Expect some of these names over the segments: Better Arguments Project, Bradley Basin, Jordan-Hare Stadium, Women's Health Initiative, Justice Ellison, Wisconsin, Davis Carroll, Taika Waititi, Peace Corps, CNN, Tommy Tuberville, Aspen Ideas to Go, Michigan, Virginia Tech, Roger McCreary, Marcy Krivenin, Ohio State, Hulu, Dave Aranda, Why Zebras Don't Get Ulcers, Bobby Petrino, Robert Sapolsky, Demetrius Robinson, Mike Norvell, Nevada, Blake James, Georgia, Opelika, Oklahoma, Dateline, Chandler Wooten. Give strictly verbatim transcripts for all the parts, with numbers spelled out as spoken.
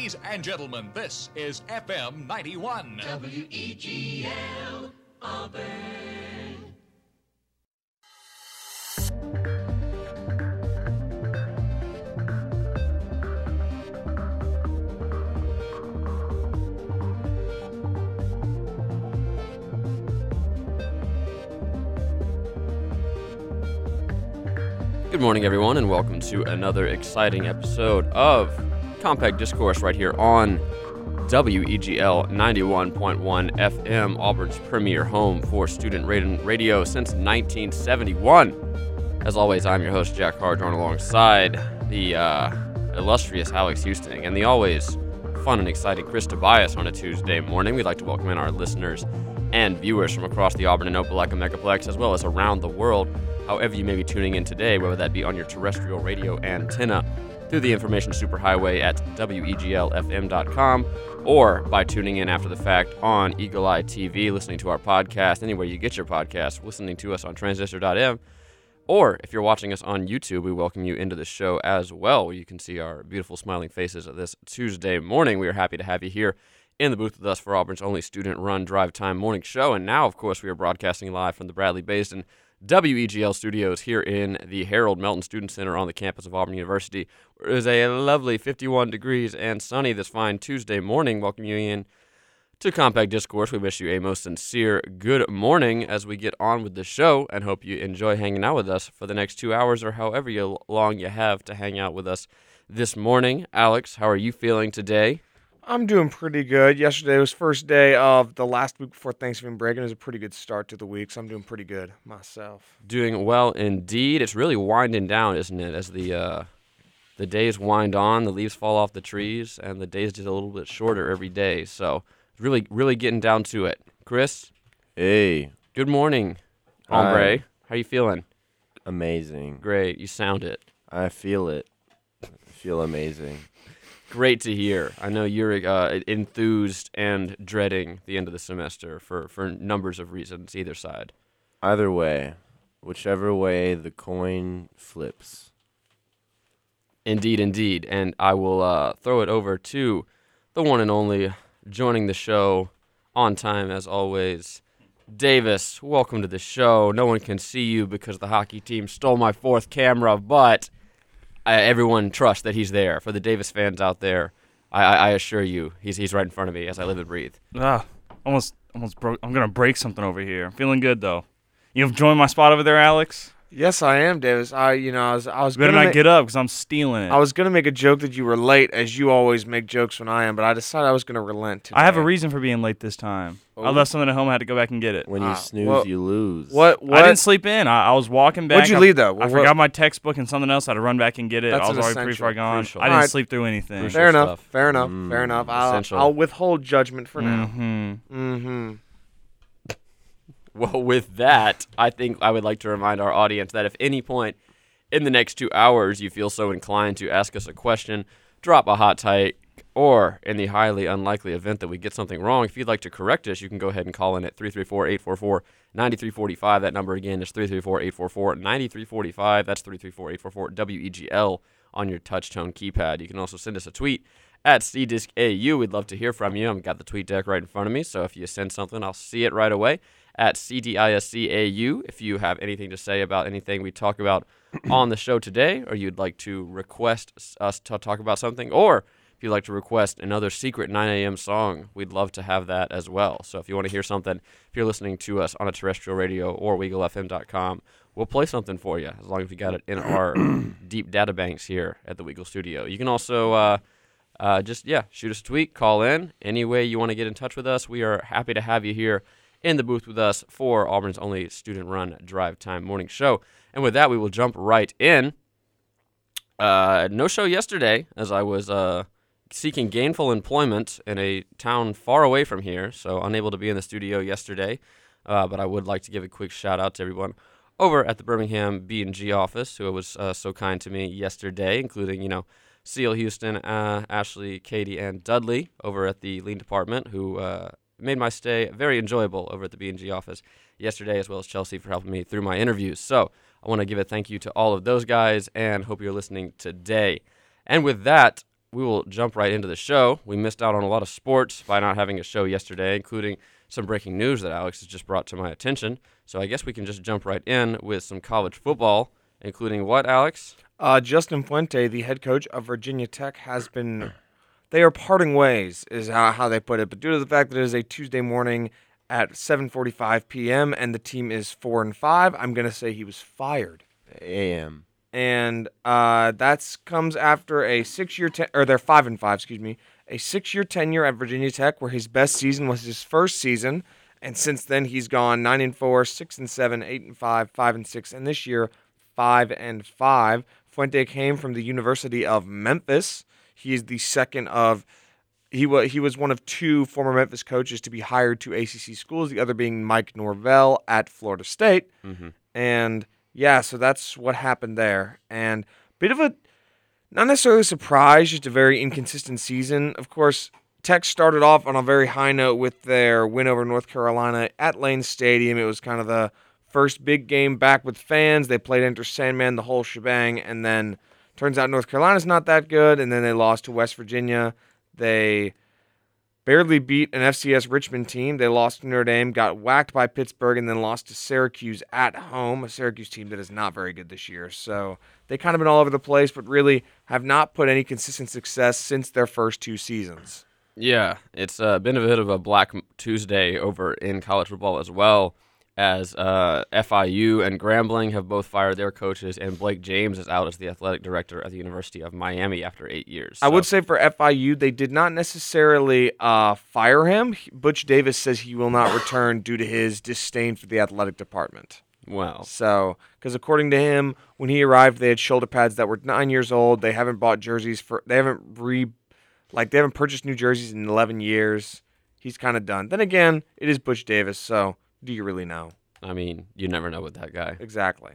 Ladies and gentlemen, this is F M ninety-one. W E G L Auburn. Good morning, everyone, and welcome to another exciting episode of Compact Discourse right here on W E G L ninety-one point one F M, Auburn's premier home for student radio since nineteen seventy-one. As always, I'm your host, Jack Hardron, alongside the uh, illustrious Alex Houston and the always fun and exciting Chris Tobias on a Tuesday morning. We'd like to welcome in our listeners and viewers from across the Auburn and Opelika Megaplex, as well as around the world, however you may be tuning in today, whether that be on your terrestrial radio antenna, through the information superhighway at W E G L F M dot com, or by tuning in after the fact on Eagle Eye T V, listening to our podcast, anywhere you get your podcast, listening to us on transistor dot f m, or if you're watching us on YouTube, we welcome you into the show as well, where you can see our beautiful smiling faces this Tuesday morning. We are happy to have you here in the booth with us for Auburn's only student-run drive-time morning show, and now, of course, we are broadcasting live from the Bradley Basin W E G L Studios here in the Harold Melton Student Center on the campus of Auburn University. It is a lovely fifty-one degrees and sunny this fine Tuesday morning. Welcome you in to Compact Discourse. We wish you a most sincere good morning as we get on with the show and hope you enjoy hanging out with us for the next two hours or however you, long you have to hang out with us this morning. Alex, how are you feeling today? I'm doing pretty good. Yesterday was first day of the last week before Thanksgiving break, and it was a pretty good start to the week, so I'm doing pretty good myself. Doing well indeed. It's really winding down, isn't it? As the uh, the days wind on, the leaves fall off the trees, and the days get a little bit shorter every day. So really, really getting down to it. Chris? Hey. Good morning, hombre. Hi. How you feeling? Amazing. Great. You sound it. I feel it. I feel amazing. Great to hear. I know you're uh, enthused and dreading the end of the semester for, for numbers of reasons, either side. Either way, whichever way the coin flips. Indeed, indeed. And I will uh, throw it over to the one and only, joining the show on time as always, Davis. Welcome to the show. No one can see you because the hockey team stole my fourth camera, but Uh, everyone trusts that he's there. For the Davis fans out there, I, I, I assure you, he's he's right in front of me as I live and breathe. Ah, almost almost broke. I'm gonna break something over here. I'm feeling good though. You've joined my spot over there, Alex. Yes, I am, Davis. I, you know, I was, I was. Better not ma- get up because I'm stealing it. I was gonna make a joke that you were late, as you always make jokes when I am, but I decided I was gonna relent today. I have a reason for being late this time. Oh. I left something at home. I had to go back and get it. When you uh, snooze, well, you lose. What, what? I didn't sleep in. I, I was walking back. What'd you I, leave though? Well, I forgot what? my textbook and something else. I had to run back and get it. That's I was already essential. pretty far gone. Crucial. I didn't right. sleep through anything. Crucial fair enough. Stuff. Fair enough. Mm, fair enough. I'll, I'll withhold judgment for mm-hmm. now. Mm-hmm. Well, with that, I think I would like to remind our audience that if any point in the next two hours you feel so inclined to ask us a question, drop a hot take, or in the highly unlikely event that we get something wrong, if you'd like to correct us, you can go ahead and call in at three three four, eight four four, nine three four five. That number again is three three four, eight four four, nine three four five. That's three three four, eight four four, W E G L on your touch-tone keypad. You can also send us a tweet at C Disc A U. We'd love to hear from you. I've got the tweet deck right in front of me, so if you send something, I'll see it right away. At C D I S C A U, if you have anything to say about anything we talk about on the show today, or you'd like to request us to talk about something, or if you'd like to request another secret nine a.m. song, we'd love to have that as well. So if you want to hear something, if you're listening to us on a terrestrial radio or Weagle F M dot com, we'll play something for you, as long as we got it in our deep data banks here at the Weagle Studio. You can also uh, uh, just, yeah, shoot us a tweet, call in. Any way you want to get in touch with us, we are happy to have you here in the booth with us for Auburn's only student-run drive-time morning show. And with that, we will jump right in. Uh, no show yesterday, as I was uh, seeking gainful employment in a town far away from here, so unable to be in the studio yesterday. Uh, but I would like to give a quick shout-out to everyone over at the Birmingham B and G office, who was uh, so kind to me yesterday, including, you know, Seal Houston, uh, Ashley, Katie, and Dudley over at the Lean Department, who Uh, made my stay very enjoyable over at the B and G office yesterday, as well as Chelsea for helping me through my interviews. So I want to give a thank you to all of those guys and hope you're listening today. And with that, we will jump right into the show. We missed out on a lot of sports by not having a show yesterday, including some breaking news that Alex has just brought to my attention. So I guess we can just jump right in with some college football, including what, Alex? Uh, Justin Fuente, the head coach of Virginia Tech, has been... They are parting ways, is how, how they put it. But due to the fact that it is a Tuesday morning at seven forty-five p.m. and the team is four and five, I'm going to say he was fired. A M And uh, that comes after a six-year ten- or they're five and five, excuse me, a six-year tenure at Virginia Tech, where his best season was his first season, and since then he's gone nine and four, six and seven, eight and five, five and six, and this year five and five. Fuente came from the University of Memphis. He is the second of he was he was one of two former Memphis coaches to be hired to A C C schools. The other being Mike Norvell at Florida State, mm-hmm. and. Yeah, so that's what happened there. And bit of a, not necessarily a surprise, just a very inconsistent season. Of course, Tech started off on a very high note with their win over North Carolina at Lane Stadium. It was kind of the first big game back with fans. They played Enter Sandman, the whole shebang, and then turns out North Carolina's not that good, and then they lost to West Virginia. They barely beat an F C S Richmond team. They lost to Notre Dame, got whacked by Pittsburgh, and then lost to Syracuse at home, a Syracuse team that is not very good this year. So they kind of been all over the place, but really have not put any consistent success since their first two seasons. Yeah, it's uh, been a bit of a Black Tuesday over in college football as well, as uh, F I U and Grambling have both fired their coaches, and Blake James is out as the athletic director at the University of Miami after eight years. So. I would say for F I U, they did not necessarily uh, fire him. Butch Davis says he will not return due to his disdain for the athletic department. Wow. So, because according to him, when he arrived, they had shoulder pads that were nine years old. They haven't bought jerseys for. They haven't re, like they haven't purchased new jerseys in eleven years. He's kind of done. Then again, it is Butch Davis, so. Do you really know? I mean, you never know with that guy. Exactly.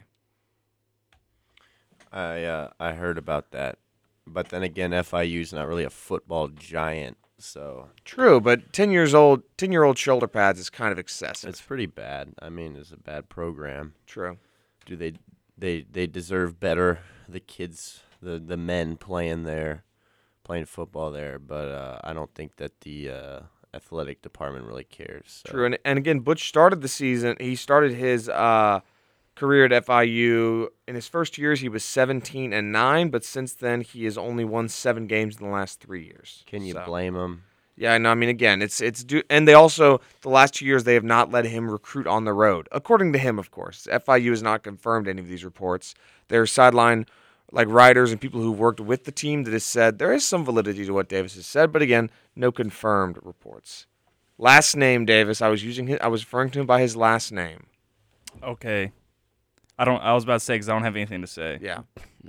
I uh, I heard about that. But then again, F I U's not really a football giant, so... True, but ten years old, ten-year-old shoulder pads is kind of excessive. It's pretty bad. I mean, it's a bad program. True. Do they they they deserve better, the kids, the, the men playing there, playing football there, but uh, I don't think that the... Uh, athletic department really cares. So. True, and, and again, Butch started the season, he started his uh, career at F I U. In his first years, he was seventeen and nine, but since then, he has only won seven games in the last three years. Can you so. blame him? Yeah, no, I mean, again, it's, it's due, and they also, the last two years, they have not let him recruit on the road. According to him, of course. F I U has not confirmed any of these reports. Their sideline like writers and people who worked with the team that has said there is some validity to what Davis has said, but again, no confirmed reports. Last name Davis. I was using his, I was referring to him by his last name. Okay, I don't. I was about to say because I don't have anything to say. Yeah,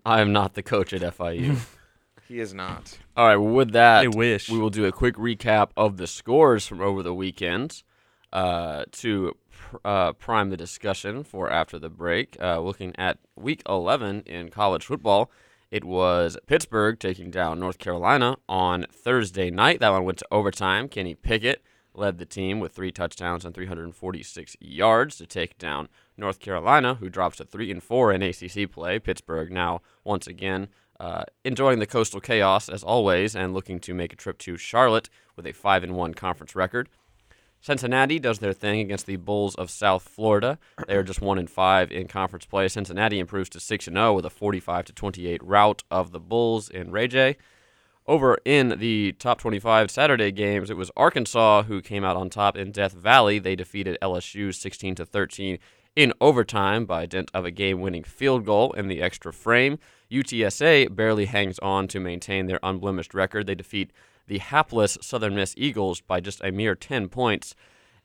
I am not the coach at F I U. He is not. All right. Well, with that, I wish we will do a quick recap of the scores from over the weekend uh, to. Uh, prime the discussion for after the break. Uh, looking at week eleven in college football, it was Pittsburgh taking down North Carolina on Thursday night. That one went to overtime. Kenny Pickett led the team with three touchdowns and three hundred forty-six yards to take down North Carolina, who drops to three and four in A C C play. Pittsburgh now once again uh, enjoying the coastal chaos as always and looking to make a trip to Charlotte with a five and one conference record. Cincinnati does their thing against the Bulls of South Florida. They are just one and five in conference play. Cincinnati improves to six and oh with a forty-five to twenty-eight rout of the Bulls in Ray J. Over in the top twenty-five Saturday games, it was Arkansas who came out on top in Death Valley. They defeated L S U sixteen to thirteen in overtime by dint of a game-winning field goal in the extra frame. U T S A barely hangs on to maintain their unblemished record. They defeat the hapless Southern Miss Eagles by just a mere ten points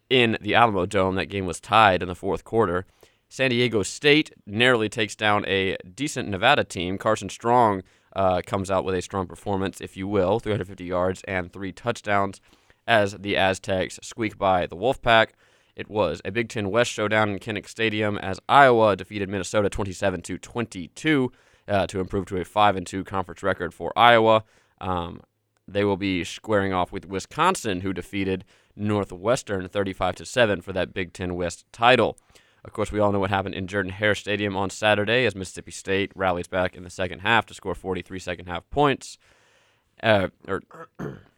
in the Alamo Dome. That game was tied in the fourth quarter. San Diego State narrowly takes down a decent Nevada team. Carson Strong uh, comes out with a strong performance, if you will, three hundred fifty yards and three touchdowns as the Aztecs squeak by the Wolfpack. It was a Big Ten West showdown in Kinnick Stadium as Iowa defeated Minnesota twenty-seven to twenty-two uh, to improve to a five and two conference record for Iowa. Um, They will be squaring off with Wisconsin, who defeated Northwestern thirty-five to seven for that Big Ten West title. Of course, we all know what happened in Jordan-Hare Stadium on Saturday as Mississippi State rallies back in the second half to score forty-three second-half points. uh, or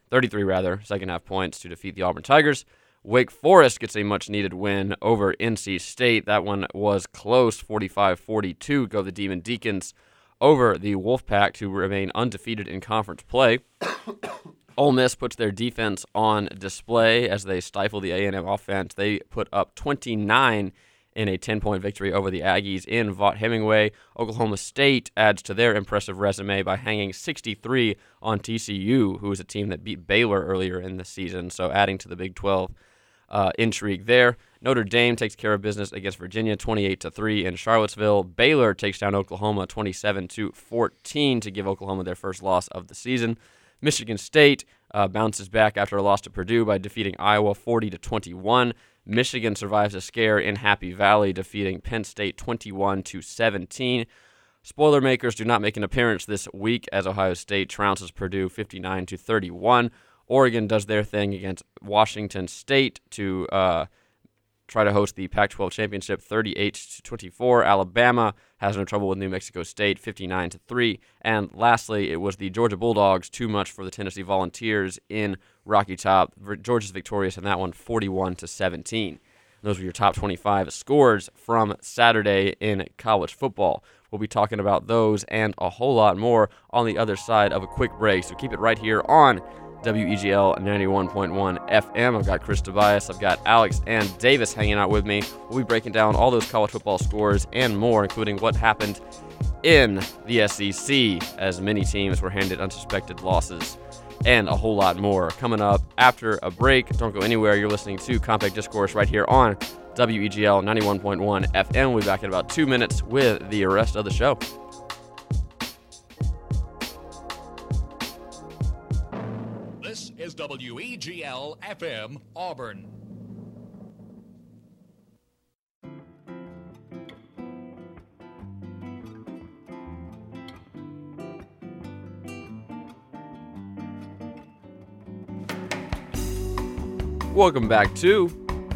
thirty-three rather, second half points to defeat the Auburn Tigers. Wake Forest gets a much-needed win over N C State. That one was close, forty-five forty-two. Go the Demon Deacons over the Wolfpack, who remain undefeated in conference play. Ole Miss puts their defense on display as they stifle the A and M offense. They put up twenty-nine in a ten-point victory over the Aggies in Vaught-Hemingway. Oklahoma State adds to their impressive resume by hanging sixty-three on T C U, who is a team that beat Baylor earlier in the season, so adding to the Big twelve uh, intrigue there. Notre Dame takes care of business against Virginia twenty-eight to three in Charlottesville. Baylor takes down Oklahoma twenty-seven to fourteen to give Oklahoma their first loss of the season. Michigan State uh, bounces back after a loss to Purdue by defeating Iowa forty to twenty-one. Michigan survives a scare in Happy Valley, defeating Penn State twenty-one to seventeen. Spoiler makers do not make an appearance this week as Ohio State trounces Purdue fifty-nine to thirty-one. Oregon does their thing against Washington State to uh, try to host the Pac twelve championship thirty-eight to twenty-four. Alabama has no trouble with New Mexico State fifty-nine to three. And lastly, it was the Georgia Bulldogs, too much for the Tennessee Volunteers in Rocky Top. Georgia's victorious in that one, forty-one to seventeen. Those were your top twenty-five scores from Saturday in college football. We'll be talking about those and a whole lot more on the other side of a quick break. So keep it right here on W E G L ninety-one point one F M. I've got Chris Tobias, I've got Alex and Davis hanging out with me. We'll be breaking down all those college football scores and more, including what happened in the S E C as many teams were handed unsuspected losses, and a whole lot more coming up after a break. Don't go anywhere. You're listening to Compact Discourse right here on W E G L ninety-one point one F M. We'll be back in about two minutes with the rest of the show. This is W E G L F M Auburn. Welcome back to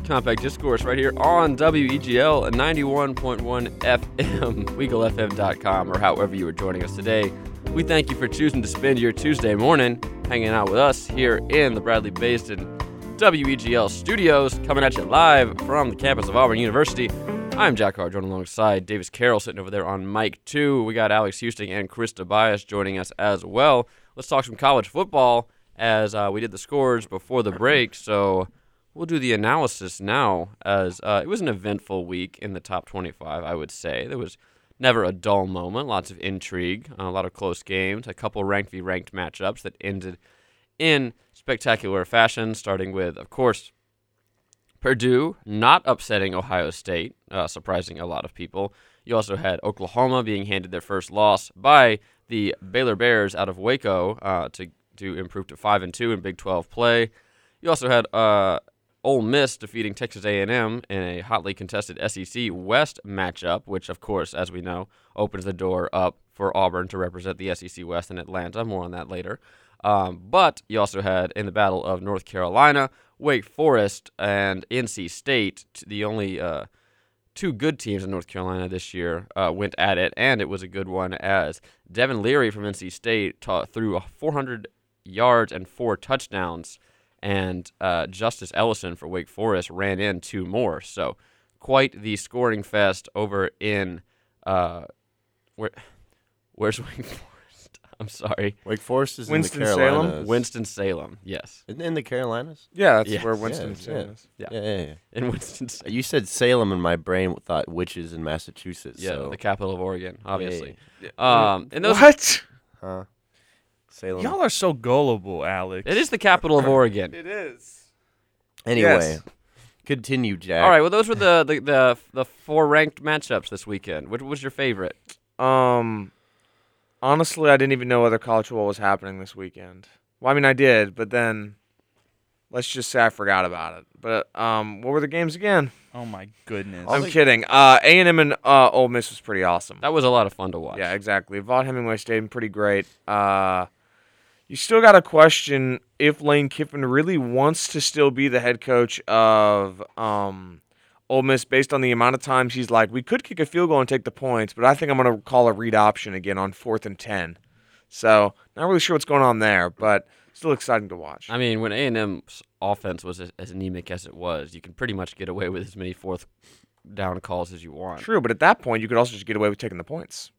Compact Discourse right here on W E G L ninety-one point one F M, weagle f m dot com, or however you are joining us today. We thank you for choosing to spend your Tuesday morning hanging out with us here in the Bradley Basin W E G L studios, coming at you live from the campus of Auburn University. I'm Jack Hart, joined alongside Davis Carroll sitting over there on mic two. We got Alex Houston and Chris Tobias joining us as well. Let's talk some college football, as uh, we did the scores before the break, so we'll do the analysis now, as uh, it was an eventful week in the top twenty-five, I would say. There was never a dull moment, lots of intrigue, a lot of close games, a couple ranked-v-ranked matchups that ended in spectacular fashion, starting with, of course, Purdue not upsetting Ohio State, uh, surprising a lot of people. You also had Oklahoma being handed their first loss by the Baylor Bears out of Waco uh, to to improve to five and two in Big twelve play. You also had uh, Ole Miss defeating Texas A and M in a hotly contested S E C West matchup, which, of course, as we know, opens the door up for Auburn to represent the S E C West in Atlanta. More on that later. Um, but you also had, in the battle of North Carolina, Wake Forest and N C State, the only uh, two good teams in North Carolina this year, uh, went at it, and it was a good one, as Devin Leary from N C State taught through four hundred yards and four touchdowns, and uh, Justice Ellison for Wake Forest ran in two more. So quite the scoring fest over in uh, where? Where's Wake Forest? I'm sorry. Wake Forest is Winston in the Carolinas. Salem? Winston-Salem, yes. Isn't it in the Carolinas? Yeah, that's yes. where Winston-Salem yeah, is. Yeah, yeah, yeah. yeah. In Winston-Salem. You said Salem, and my brain thought witches in Massachusetts. Yeah, so. The capital of Oregon, obviously. Yeah, yeah. Um, and those what? Huh? Salem. Y'all are so gullible, Alex. It is the capital of Oregon. It is. Anyway, yes. Continue, Jack. All right. Well, those were the, the, the, the four ranked matchups this weekend. Which was your favorite? Um, honestly, I didn't even know other college football was happening this weekend. Well, I mean, I did, but then let's just say I forgot about it. But um, what were the games again? Oh my goodness! I'm like, kidding. Uh, A and M and uh, Ole Miss was pretty awesome. That was a lot of fun to watch. Yeah, exactly. Vaught-Hemingway stayed pretty great. Uh. You still got to question if Lane Kiffin really wants to still be the head coach of um, Ole Miss, based on the amount of times he's like, we could kick a field goal and take the points, but I think I'm going to call a read option again on fourth and ten. So not really sure what's going on there, but still exciting to watch. I mean, when A and M's offense was as, as anemic as it was, you can pretty much get away with as many fourth down calls as you want. True, but at that point, you could also just get away with taking the points.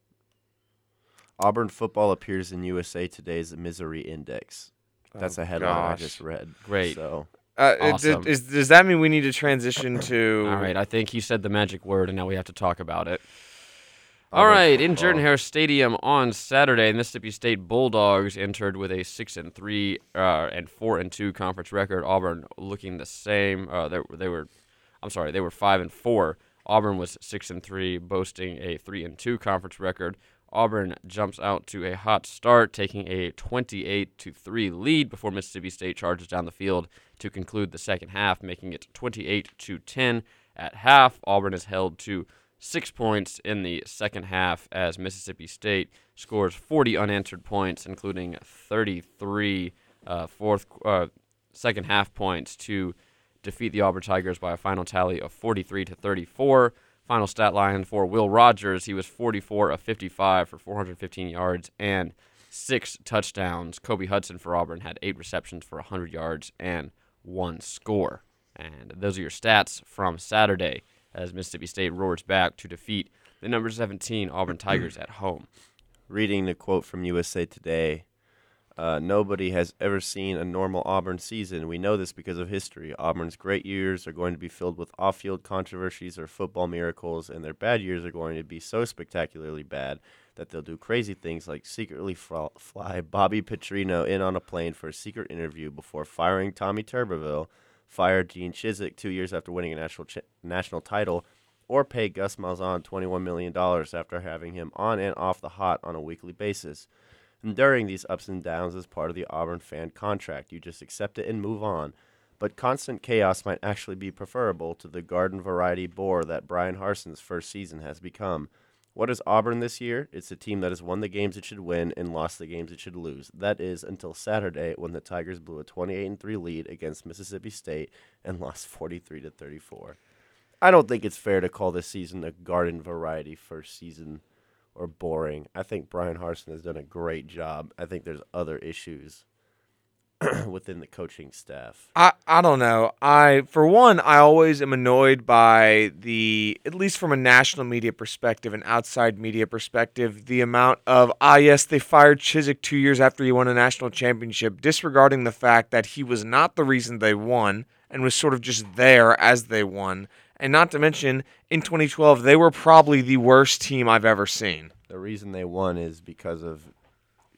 Auburn football appears in U S A Today's Misery Index. That's oh, a headline gosh. I just read. Great. So. Uh, awesome. Is, does that mean we need to transition to... All right, I think you said the magic word, and now we have to talk about it. All Auburn right, football. In Jordan-Hare Stadium on Saturday, the Mississippi State Bulldogs entered with a six and three uh, and four and two conference record. Auburn looking the same. Uh, they, they were, I'm sorry, they were five and four. Auburn was six and three, boasting a three and two conference record. Auburn jumps out to a hot start, taking a twenty-eight to three lead before Mississippi State charges down the field to conclude the second half, making it twenty-eight to ten at half. Auburn is held to six points in the second half as Mississippi State scores forty unanswered points, including thirty-three uh, fourth, uh, second half points to defeat the Auburn Tigers by a final tally of forty-three to thirty-four. Final stat line for Will Rogers, he was forty-four of fifty-five for four hundred fifteen yards and six touchdowns. Kobe Hudson for Auburn had eight receptions for one hundred yards and one score. And those are your stats from Saturday as Mississippi State roars back to defeat the number seventeen Auburn Tigers at home. Reading the quote from U S A Today, uh, nobody has ever seen a normal Auburn season. We know this because of history. Auburn's great years are going to be filled with off-field controversies or football miracles, and their bad years are going to be so spectacularly bad that they'll do crazy things like secretly fl- fly Bobby Petrino in on a plane for a secret interview before firing Tommy Tuberville, fire Gene Chizik two years after winning a national ch- national title, or pay Gus Malzahn twenty-one million dollars after having him on and off the hot on a weekly basis. Enduring these ups and downs is part of the Auburn fan contract. You just accept it and move on. But constant chaos might actually be preferable to the garden variety bore that Brian Harsin's first season has become. What is Auburn this year? It's a team that has won the games it should win and lost the games it should lose. That is, until Saturday when the Tigers blew a twenty-eight to three lead against Mississippi State and lost forty-three to thirty-four. I don't think it's fair to call this season a garden variety first season or boring. I think Brian Harsin has done a great job. I think there's other issues within the coaching staff. I, I don't know. I for one, I always am annoyed by the, at least from a national media perspective and outside media perspective, the amount of, ah, yes, they fired Chizik two years after he won a national championship, disregarding the fact that he was not the reason they won and was sort of just there as they won. And not to mention, in twenty twelve, they were probably the worst team I've ever seen. The reason they won is because of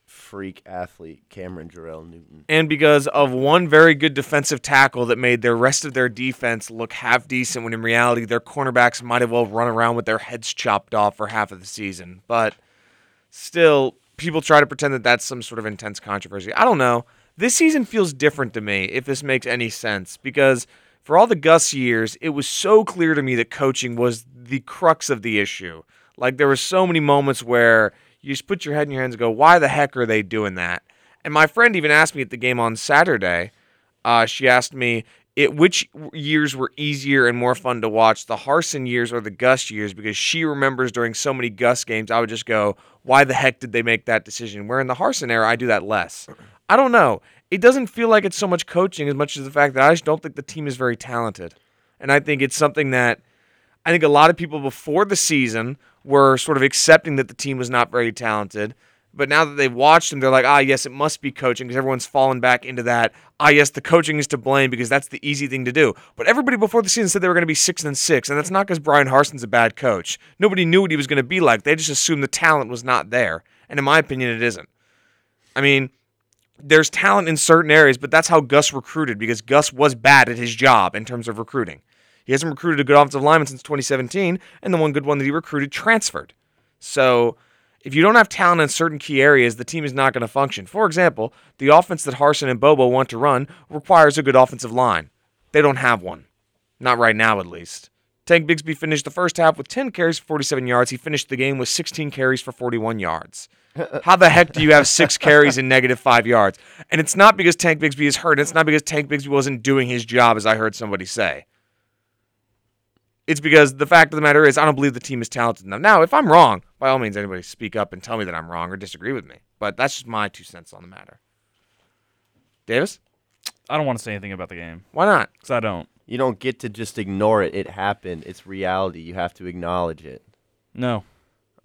freak athlete Cameron Jarrell Newton. And because of one very good defensive tackle that made the rest of their defense look half decent, when in reality their cornerbacks might have well run around with their heads chopped off for half of the season. But still, people try to pretend that that's some sort of intense controversy. I don't know. This season feels different to me, if this makes any sense, because for all the Gus years, it was so clear to me that coaching was the crux of the issue. Like, there were so many moments where you just put your head in your hands and go, why the heck are they doing that? And my friend even asked me at the game on Saturday, uh, she asked me it, which years were easier and more fun to watch, the Harsin years or the Gus years, because she remembers during so many Gus games, I would just go, why the heck did they make that decision? Where in the Harsin era, I do that less. I don't know. It doesn't feel like it's so much coaching as much as the fact that I just don't think the team is very talented. And I think it's something that I think a lot of people before the season were sort of accepting that the team was not very talented. But now that they've watched them, they're like, ah, yes, it must be coaching because everyone's fallen back into that. Ah, yes, the coaching is to blame because that's the easy thing to do. But everybody before the season said they were going to be six and six, and that's not because Brian Harsin's a bad coach. Nobody knew what he was going to be like. They just assumed the talent was not there. And in my opinion, it isn't. I mean, there's talent in certain areas, but that's how Gus recruited, because Gus was bad at his job in terms of recruiting. He hasn't recruited a good offensive lineman since twenty seventeen, and the one good one that he recruited transferred. So if you don't have talent in certain key areas, the team is not going to function. For example, the offense that Harsin and Bobo want to run requires a good offensive line. They don't have one. Not right now, at least. Tank Bigsby finished the first half with ten carries for forty-seven yards. He finished the game with sixteen carries for forty-one yards. How the heck do you have six carries and negative five yards? And it's not because Tank Bigsby is hurt. It's not because Tank Bigsby wasn't doing his job, as I heard somebody say. It's because the fact of the matter is I don't believe the team is talented enough. Now, if I'm wrong, by all means, anybody speak up and tell me that I'm wrong or disagree with me. But that's just my two cents on the matter. Davis? I don't want to say anything about the game. Why not? Because I don't. You don't get to just ignore it. It happened. It's reality. You have to acknowledge it. No.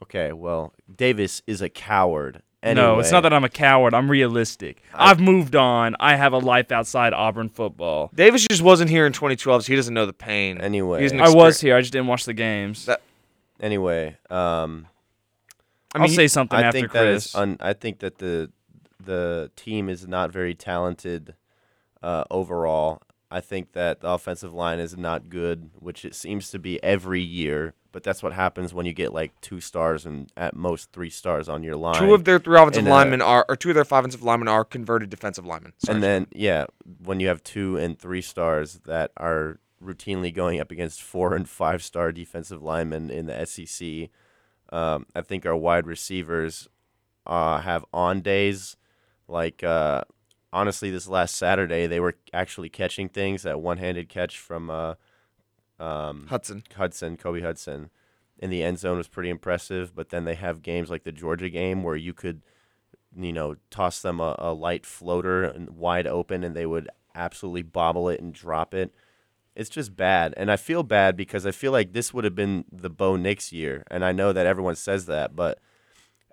Okay, well, Davis is a coward. Anyway. No, it's not that I'm a coward. I'm realistic. I, I've moved on. I have a life outside Auburn football. Davis just wasn't here in twenty twelve, so he doesn't know the pain. Anyway. He I was here. I just didn't watch the games. That, anyway. Um, I mean, I'll say something I after think Chris. That un, I think that the the team is not very talented uh, overall. I think that the offensive line is not good, which it seems to be every year. But that's what happens when you get like two stars and at most three stars on your line. Two of their three offensive and, uh, linemen are, or two of their five offensive linemen are converted defensive linemen. Sorry. And then, yeah, when you have two and three stars that are routinely going up against four and five star defensive linemen in the S E C, um, I think our wide receivers uh, have on days. Like, uh, honestly, this last Saturday, they were actually catching things, that one handed catch from. Uh, Um, Hudson. Hudson, Kobe Hudson, in the end zone was pretty impressive, but then they have games like the Georgia game where you could, you know, toss them a, a light floater and wide open and they would absolutely bobble it and drop it. It's just bad, and I feel bad because I feel like this would have been the Bo Nix year, and I know that everyone says that, but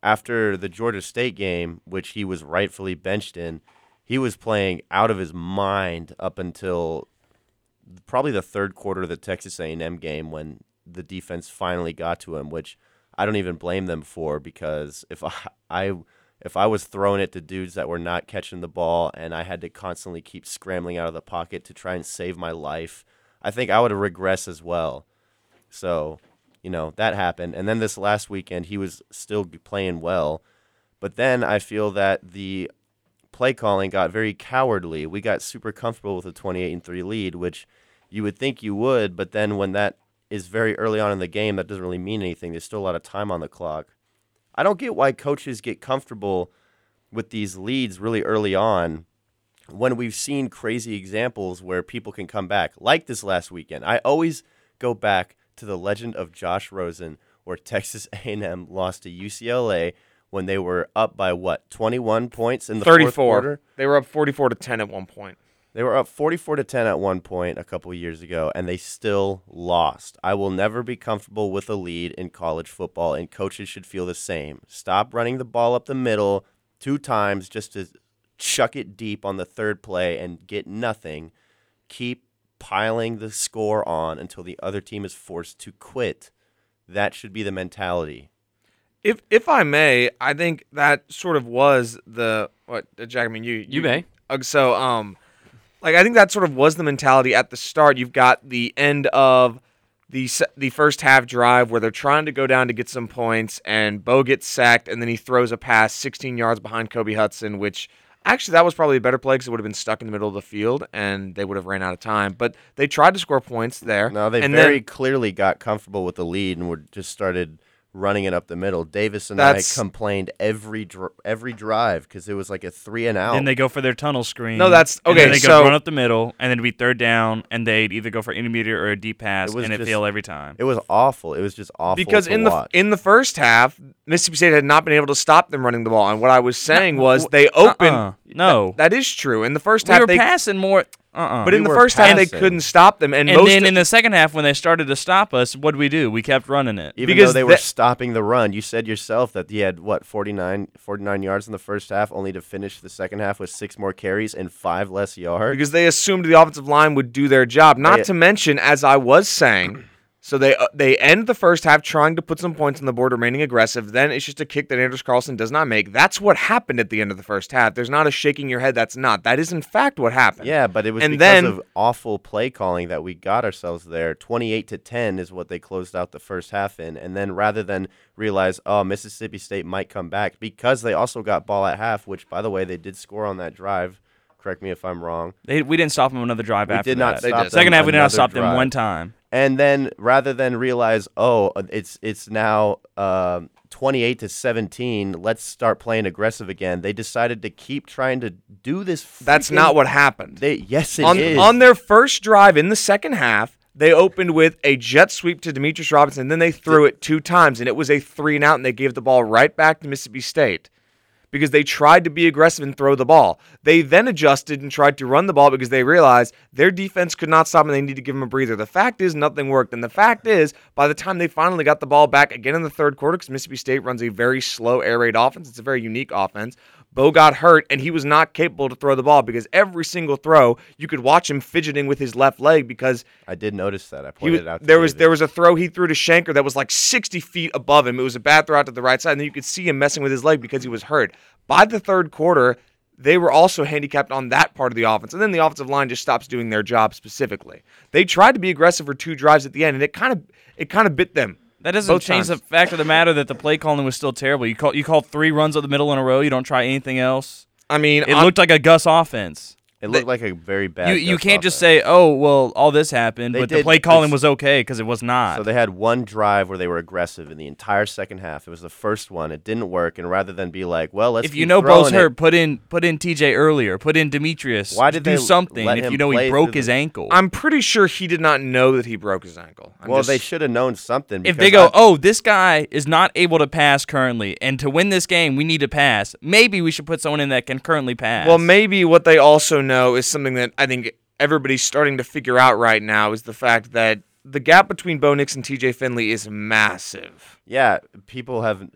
after the Georgia State game, which he was rightfully benched in, he was playing out of his mind up until probably the third quarter of the Texas A and M game when the defense finally got to him, which I don't even blame them for, because if I, I if I was throwing it to dudes that were not catching the ball and I had to constantly keep scrambling out of the pocket to try and save my life, I think I would have regressed as well. So, you know, that happened. And then this last weekend, he was still playing well. But then I feel that the play calling got very cowardly. We got super comfortable with a twenty-eight and three lead, which you would think you would, but then when that is very early on in the game, that doesn't really mean anything. There's still a lot of time on the clock. I don't get why coaches get comfortable with these leads really early on when we've seen crazy examples where people can come back, like this last weekend. I always go back to the legend of Josh Rosen, where Texas A and M lost to U C L A when they were up by, what, twenty-one points in the thirty-four. Fourth quarter? They were up forty-four to ten at one point. They were up forty-four to ten at one point a couple of years ago, and they still lost. I will never be comfortable with a lead in college football, and coaches should feel the same. Stop running the ball up the middle two times just to chuck it deep on the third play and get nothing. Keep piling the score on until the other team is forced to quit. That should be the mentality. If if I may, I think that sort of was the what Jack. I mean, you, you you may. So um, like I think that sort of was the mentality at the start. You've got the end of the the first half drive where they're trying to go down to get some points, and Bo gets sacked, and then he throws a pass sixteen yards behind Kobe Hudson, which actually that was probably a better play because it would have been stuck in the middle of the field, and they would have ran out of time. But they tried to score points there. No, they and very then, clearly got comfortable with the lead and were just started. Running it up the middle. Davis and That's, I complained every dr- every drive because it was like a three and out. Then they go for their tunnel screen. No, that's okay. And then they so, go run up the middle, and then it'd be third down, and they'd either go for intermediate or a deep pass, it and it failed every time. It was awful. It was just awful. Because to in watch. the in the first half, Mississippi State had not been able to stop them running the ball. And what I was saying no, was they opened. Uh-uh, no, that, that is true. In the first we half, were they were passing more. Uh-uh. But in we the first half, they couldn't stop them. And, and most then in the second half, when they started to stop us, what did we do? We kept running it. Even because though they were that, stopping the run, you said yourself that he had, what, forty-nine, forty-nine yards in the first half, only to finish the second half with six more carries and five less yards? Because they assumed the offensive line would do their job. Not they, to mention, as I was saying, so they uh, they end the first half trying to put some points on the board, remaining aggressive. Then it's just a kick that Anders Carlson does not make. That's what happened at the end of the first half. There's not a shaking your head. That's not. That is, in fact, what happened. Yeah, but it was and because then, of awful play calling that we got ourselves there. twenty-eight to ten is what they closed out the first half in. And then rather than realize, oh, Mississippi State might come back, because they also got ball at half, which, by the way, they did score on that drive. Correct me if I'm wrong. They, we didn't stop them another drive we after did not that. Stop them Second half, we did not stop drive. them one time. And then, rather than realize, oh, it's it's now um, twenty-eight to seventeen. Let's start playing aggressive again. They decided to keep trying to do this. Freaking, That's not what happened. They, yes, it on, is. On their first drive in the second half, They opened with a jet sweep to Demetrius Robinson, and then they threw it two times, and it was a three and out, and they gave the ball right back to Mississippi State because they tried to be aggressive and throw the ball. They then adjusted and tried to run the ball because they realized their defense could not stop and they need to give them a breather. The fact is nothing worked, and the fact is by the time they finally got the ball back again in the third quarter, because Mississippi State runs a very slow air raid offense, it's a very unique offense, Bo got hurt, and he was not capable to throw the ball because every single throw, you could watch him fidgeting with his left leg because... I did notice that. I pointed was, it out to there was There was a throw he threw to Shanker that was like sixty feet above him. It was a bad throw out to the right side, and then you could see him messing with his leg because he was hurt. By the third quarter, they were also handicapped on that part of the offense, and then the offensive line just stops doing their job specifically. They tried to be aggressive for two drives at the end, and it kind of it kind of bit them. That doesn't Both change times. The fact of the matter that the play calling was still terrible. You call you called three runs up the middle in a row. You don't try anything else. I mean, it I'm, looked like a Gus offense. It looked they, like a very bad. You you Gus can't offense. Just say, oh well, all this happened, they but did, the play calling was okay because it was not. So they had one drive where they were aggressive in the entire second half. It was the first one. It didn't work, and rather than be like, well, let's if keep you know Bo's hurt, put in put in T J earlier, put in Demetrius. Why did do they something? Let if him you know he broke his the... ankle, I'm pretty sure he did not know that he broke his ankle. I'm well, just... they should have known something. If they go, I... oh, this guy is not able to pass currently, and to win this game, we need to pass. Maybe we should put someone in that can currently pass. Well, maybe what they also know is something that I think everybody's starting to figure out right now is the fact that the gap between Bo Nix and T J Finley is massive. Yeah, people have.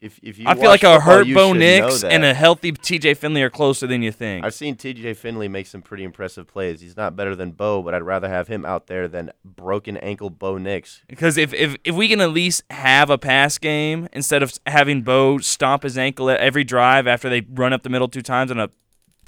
If if you, I feel like a hurt Bo Nix and a healthy T J Finley are closer than you think. I've seen T J Finley make some pretty impressive plays. He's not better than Bo, but I'd rather have him out there than broken ankle Bo Nix. Because if if if we can at least have a pass game instead of having Bo stomp his ankle at every drive after they run up the middle two times on a.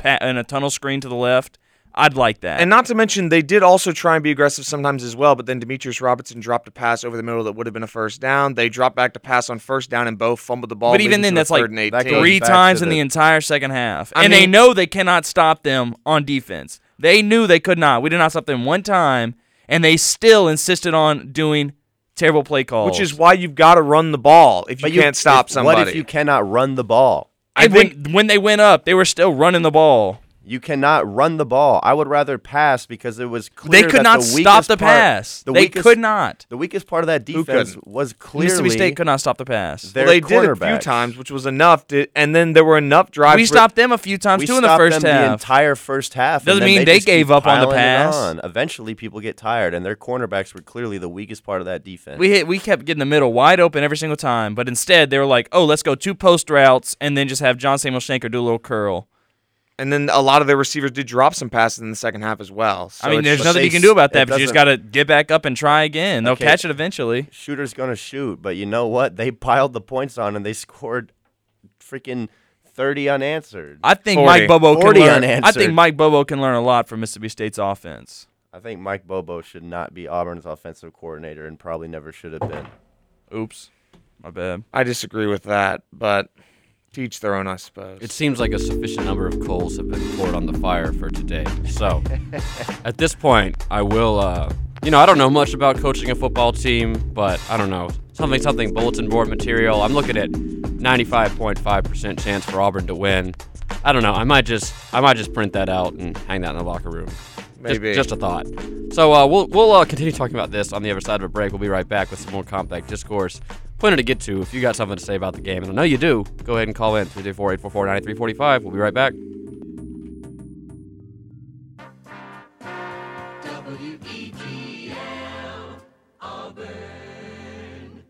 and a tunnel screen to the left, I'd like that. And not to mention, they did also try and be aggressive sometimes as well, but then Demetrius Robinson dropped a pass over the middle that would have been a first down. They dropped back to pass on first down, and Bo fumbled the ball. But even then, that's like three times in the entire second half. And they know they cannot stop them on defense. They knew they could not. We did not stop them one time, and they still insisted on doing terrible play calls. Which is why you've got to run the ball if you can't stop somebody. What if you cannot run the ball? I think when, when they went up, they were still running the ball. You cannot run the ball. I would rather pass because it was clear. They could that not the stop the part, pass. The they weakest, could not. The weakest part of that defense was clearly Mississippi State could not stop the pass. Their well, they did a few times, which was enough. To, and then there were enough drives. We stopped them a few times too in the first half. We stopped them the entire first half. Doesn't mean they, they gave up on the pass. On. Eventually, people get tired, and their cornerbacks were clearly the weakest part of that defense. We hit. We kept getting the middle wide open every single time, but instead they were like, "Oh, let's go two post routes, and then just have John Samuel Shanker do a little curl." And then a lot of their receivers did drop some passes in the second half as well. So I mean, there's nothing you can do about that, but you just got to get back up and try again. They'll okay, catch it eventually. Shooter's going to shoot, but you know what? They piled the points on, and they scored freaking thirty unanswered. I think Mike Bobo can learn. I think Mike Bobo can learn a lot from Mississippi State's offense. I think Mike Bobo should not be Auburn's offensive coordinator and probably never should have been. Oops. My bad. I disagree with that, but... To each their own, I suppose. It seems like a sufficient number of coals have been poured on the fire for today. So, at this point, I will, uh, you know, I don't know much about coaching a football team, but I don't know, something, something bulletin board material. I'm looking at ninety-five point five percent chance for Auburn to win. I don't know. I might just, I might just print that out and hang that in the locker room. Maybe. Just, just a thought. So uh, we'll we'll uh, continue talking about this on the other side of a break. We'll be right back with some more Compact Discourse. Plenty to get to. If you got something to say about the game, and I know you do, go ahead and call in three two four, eight four four, nine three four five. We'll be right back. W E G L Auburn.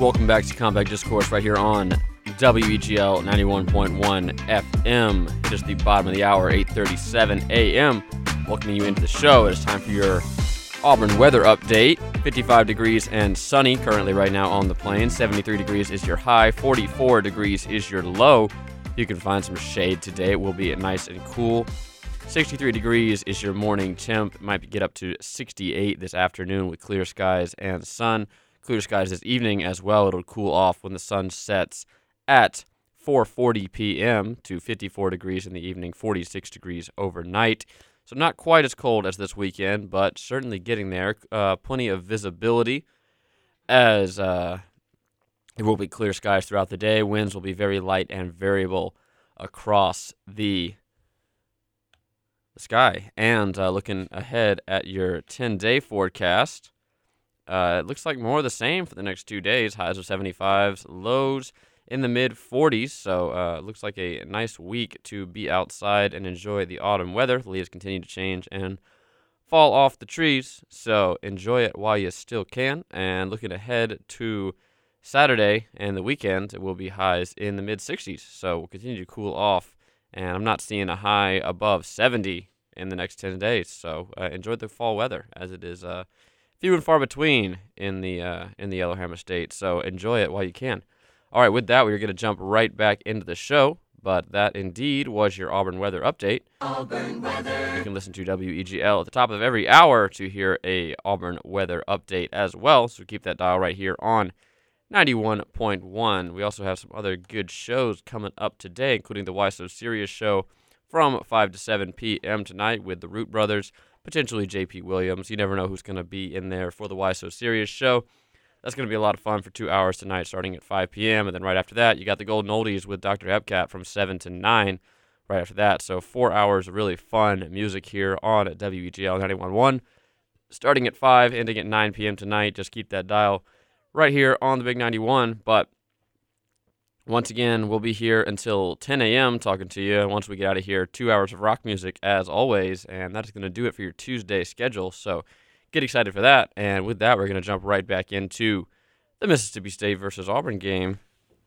Welcome back to Compact Discourse right here on W E G L ninety-one point one F M. It is the bottom of the hour, eight thirty-seven a.m. Welcoming you into the show. It is time for your Auburn weather update. fifty-five degrees and sunny currently right now on the plain. seventy-three degrees is your high. forty-four degrees is your low. You can find some shade today. It will be nice and cool. sixty-three degrees is your morning temp. It might get up to sixty-eight this afternoon with clear skies and sun. Clear skies this evening as well. It'll cool off when the sun sets at four forty p.m. to fifty-four degrees in the evening, forty-six degrees overnight. So not quite as cold as this weekend, but certainly getting there. Uh, plenty of visibility. as uh, it will be clear skies throughout the day. Winds will be very light and variable across the sky. And uh, looking ahead at your ten-day forecast, uh, it looks like more of the same for the next two days. Highs of seventy-fives, lows in the mid-forties. So uh, it looks like a nice week to be outside and enjoy the autumn weather. The leaves continue to change and fall off the trees, so enjoy it while you still can. And looking ahead to Saturday and the weekend, it will be highs in the mid-sixties. So we'll continue to cool off. And I'm not seeing a high above seventy in the next ten days. So uh, enjoy the fall weather, as it is uh, few and far between in the uh, in the Yellowhammer State. So enjoy it while you can. All right, with that, we're going to jump right back into the show. But that indeed was your Auburn weather update. Auburn weather. You can listen to W E G L at the top of every hour to hear a Auburn weather update as well. So keep that dial right here on ninety-one point one. We also have some other good shows coming up today, including the Why So Serious show from five to seven p.m. tonight with the Root Brothers, potentially J P Williams. You never know who's going to be in there for the Why So Serious show. That's going to be a lot of fun for two hours tonight, starting at five p.m. And then right after that, you got the Golden Oldies with Doctor Hepcat from seven to nine right after that. So four hours of really fun music here on W E G L ninety-one point one, starting at five, ending at nine p.m. tonight. Just keep that dial right here on the Big ninety-one, but once again, we'll be here until ten a.m. talking to you. Once we get out of here, two hours of rock music as always, and that's going to do it for your Tuesday schedule, so get excited for that. And with that, we're going to jump right back into the Mississippi State versus Auburn game.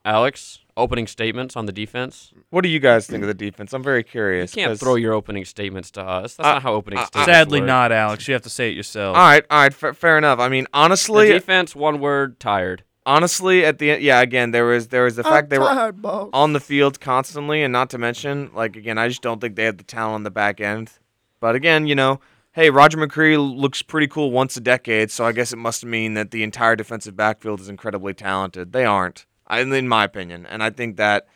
Alex, opening statements on the defense. What do you guys think of the defense? I'm very curious. You can't throw your opening statements to us. That's I, not how opening I, I, statements Sadly work. Not, Alex. You have to say it yourself. All right, all right, f- fair enough. I mean, honestly... The defense, one word, tired. Honestly, at the end, yeah, again, there was there was the I'm fact they tired, were boss. on the field constantly, and not to mention, like, again, I just don't think they had the talent on the back end. But again, you know, hey, Roger McCreary looks pretty cool once a decade, so I guess it must mean that the entire defensive backfield is incredibly talented. They aren't. In my opinion, and I think that,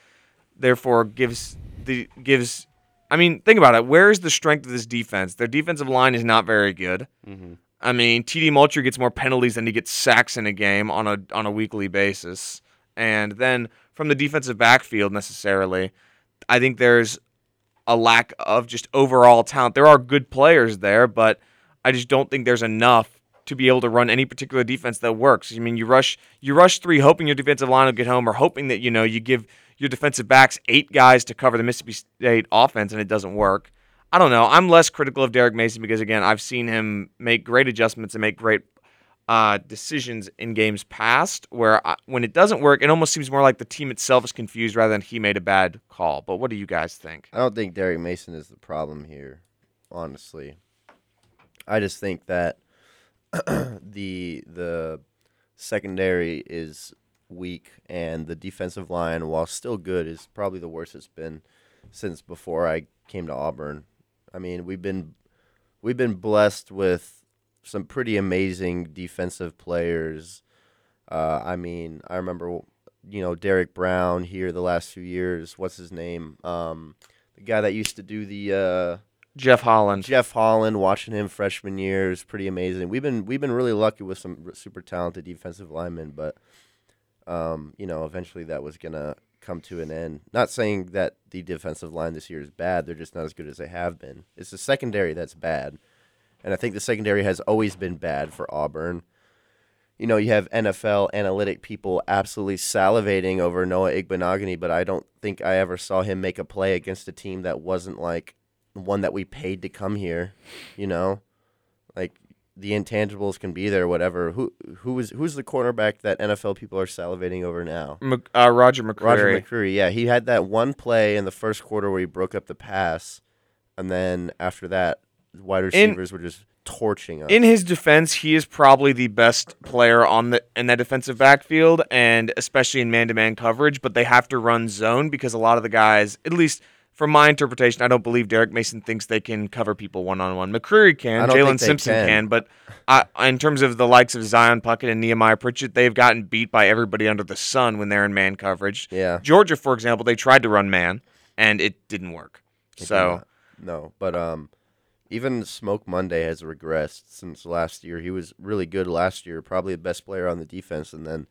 therefore, gives the gives. I mean, think about it. Where is the strength of this defense? Their defensive line is not very good. Mm-hmm. I mean, T D Moultrie gets more penalties than he gets sacks in a game on a on a weekly basis, and then from the defensive backfield necessarily, I think there's a lack of just overall talent. There are good players there, but I just don't think there's enough to be able to run any particular defense that works. I mean, you rush you rush three hoping your defensive line will get home, or hoping that, you know, you give your defensive backs eight guys to cover the Mississippi State offense and it doesn't work. I don't know. I'm less critical of Derek Mason because, again, I've seen him make great adjustments and make great uh, decisions in games past where I, when it doesn't work, it almost seems more like the team itself is confused rather than he made a bad call. But what do you guys think? I don't think Derek Mason is the problem here, honestly. I just think that the the secondary is weak, and the defensive line, while still good, is probably the worst it's been since before I came to Auburn. I mean, we've been we've been blessed with some pretty amazing defensive players. Uh, I mean, I remember, you know, Derek Brown here the last few years. What's his name? Um, the guy that used to do the uh, Jeff Holland. Jeff Holland, watching him freshman year is pretty amazing. We've been we've been really lucky with some super talented defensive linemen, but um, you know, eventually that was gonna come to an end. Not saying that the defensive line this year is bad; they're just not as good as they have been. It's the secondary that's bad, and I think the secondary has always been bad for Auburn. You know, you have N F L analytic people absolutely salivating over Noah Igbenogany, but I don't think I ever saw him make a play against a team that wasn't like one that we paid to come here, you know, like the intangibles can be there, whatever. Who who is who's the cornerback that N F L people are salivating over now? Mc, uh, Roger McCreary. Roger McCreary. Yeah, he had that one play in the first quarter where he broke up the pass, and then after that, wide receivers in, were just torching us. In his defense, he is probably the best player on the in that defensive backfield, and especially in man-to-man coverage. But they have to run zone because a lot of the guys, at least from my interpretation, I don't believe Derek Mason thinks they can cover people one-on-one. McCreary can, Jalen Simpson can, can but I, in terms of the likes of Zion Puckett and Nehemiah Pritchett, they've gotten beat by everybody under the sun when they're in man coverage. Yeah. Georgia, for example, they tried to run man, and it didn't work. It so did not. No, but um, Even Smoke Monday has regressed since last year. He was really good last year, probably the best player on the defense. And then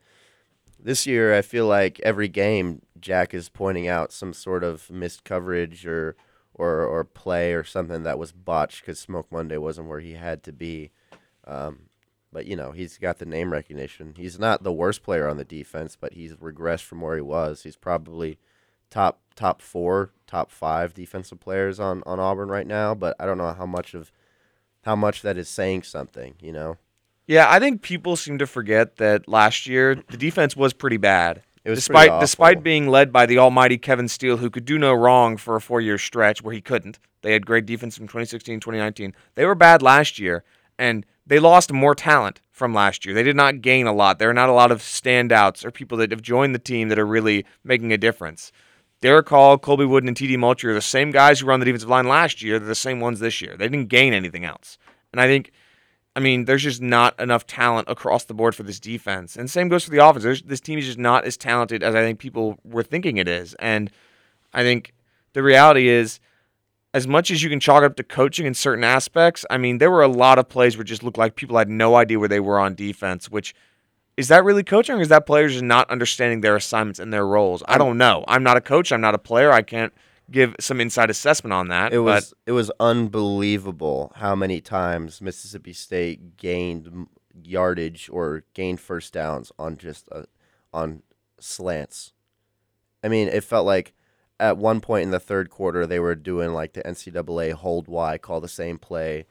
this year, I feel like every game, Jack is pointing out some sort of missed coverage or or, or play or something that was botched because Smoke Monday wasn't where he had to be. Um, but, you know, he's got the name recognition. He's not the worst player on the defense, but he's regressed from where he was. He's probably top top four, top five defensive players on, on Auburn right now, but I don't know how much of how much that is saying something, you know? Yeah, I think people seem to forget that last year the defense was pretty bad. It was despite pretty awful. Despite being led by the almighty Kevin Steele, who could do no wrong for a four-year stretch where he couldn't. They had great defense from twenty sixteen, twenty nineteen. They were bad last year, and they lost more talent from last year. They did not gain a lot. There are not a lot of standouts or people that have joined the team that are really making a difference. Derek Hall, Colby Wooden, and T D Moultrie are the same guys who were on the defensive line last year. They're the same ones this year. They didn't gain anything else. And I think, I mean, there's just not enough talent across the board for this defense. And same goes for the offense. There's, this team is just not as talented as I think people were thinking it is. And I think the reality is, as much as you can chalk it up to coaching in certain aspects, I mean, there were a lot of plays where it just looked like people had no idea where they were on defense, which – is that really coaching, or is that players just not understanding their assignments and their roles? I don't know. I'm not a coach. I'm not a player. I can't give some inside assessment on that. It was but. It was unbelievable how many times Mississippi State gained yardage or gained first downs on just uh, on slants. I mean, it felt like at one point in the third quarter they were doing like the N C double A hold Y, call the same play,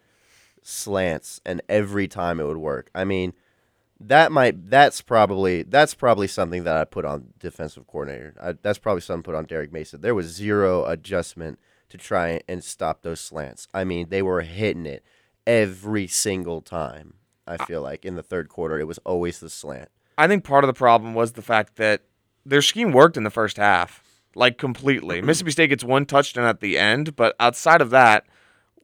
slants, and every time it would work. I mean. That might that's probably that's probably something that I put on defensive coordinator. I, that's probably something put on Derek Mason. There was zero adjustment to try and stop those slants. I mean, they were hitting it every single time. I feel like in the third quarter, it was always the slant. I think part of the problem was the fact that their scheme worked in the first half, like completely. Mississippi State gets one touchdown at the end, but outside of that,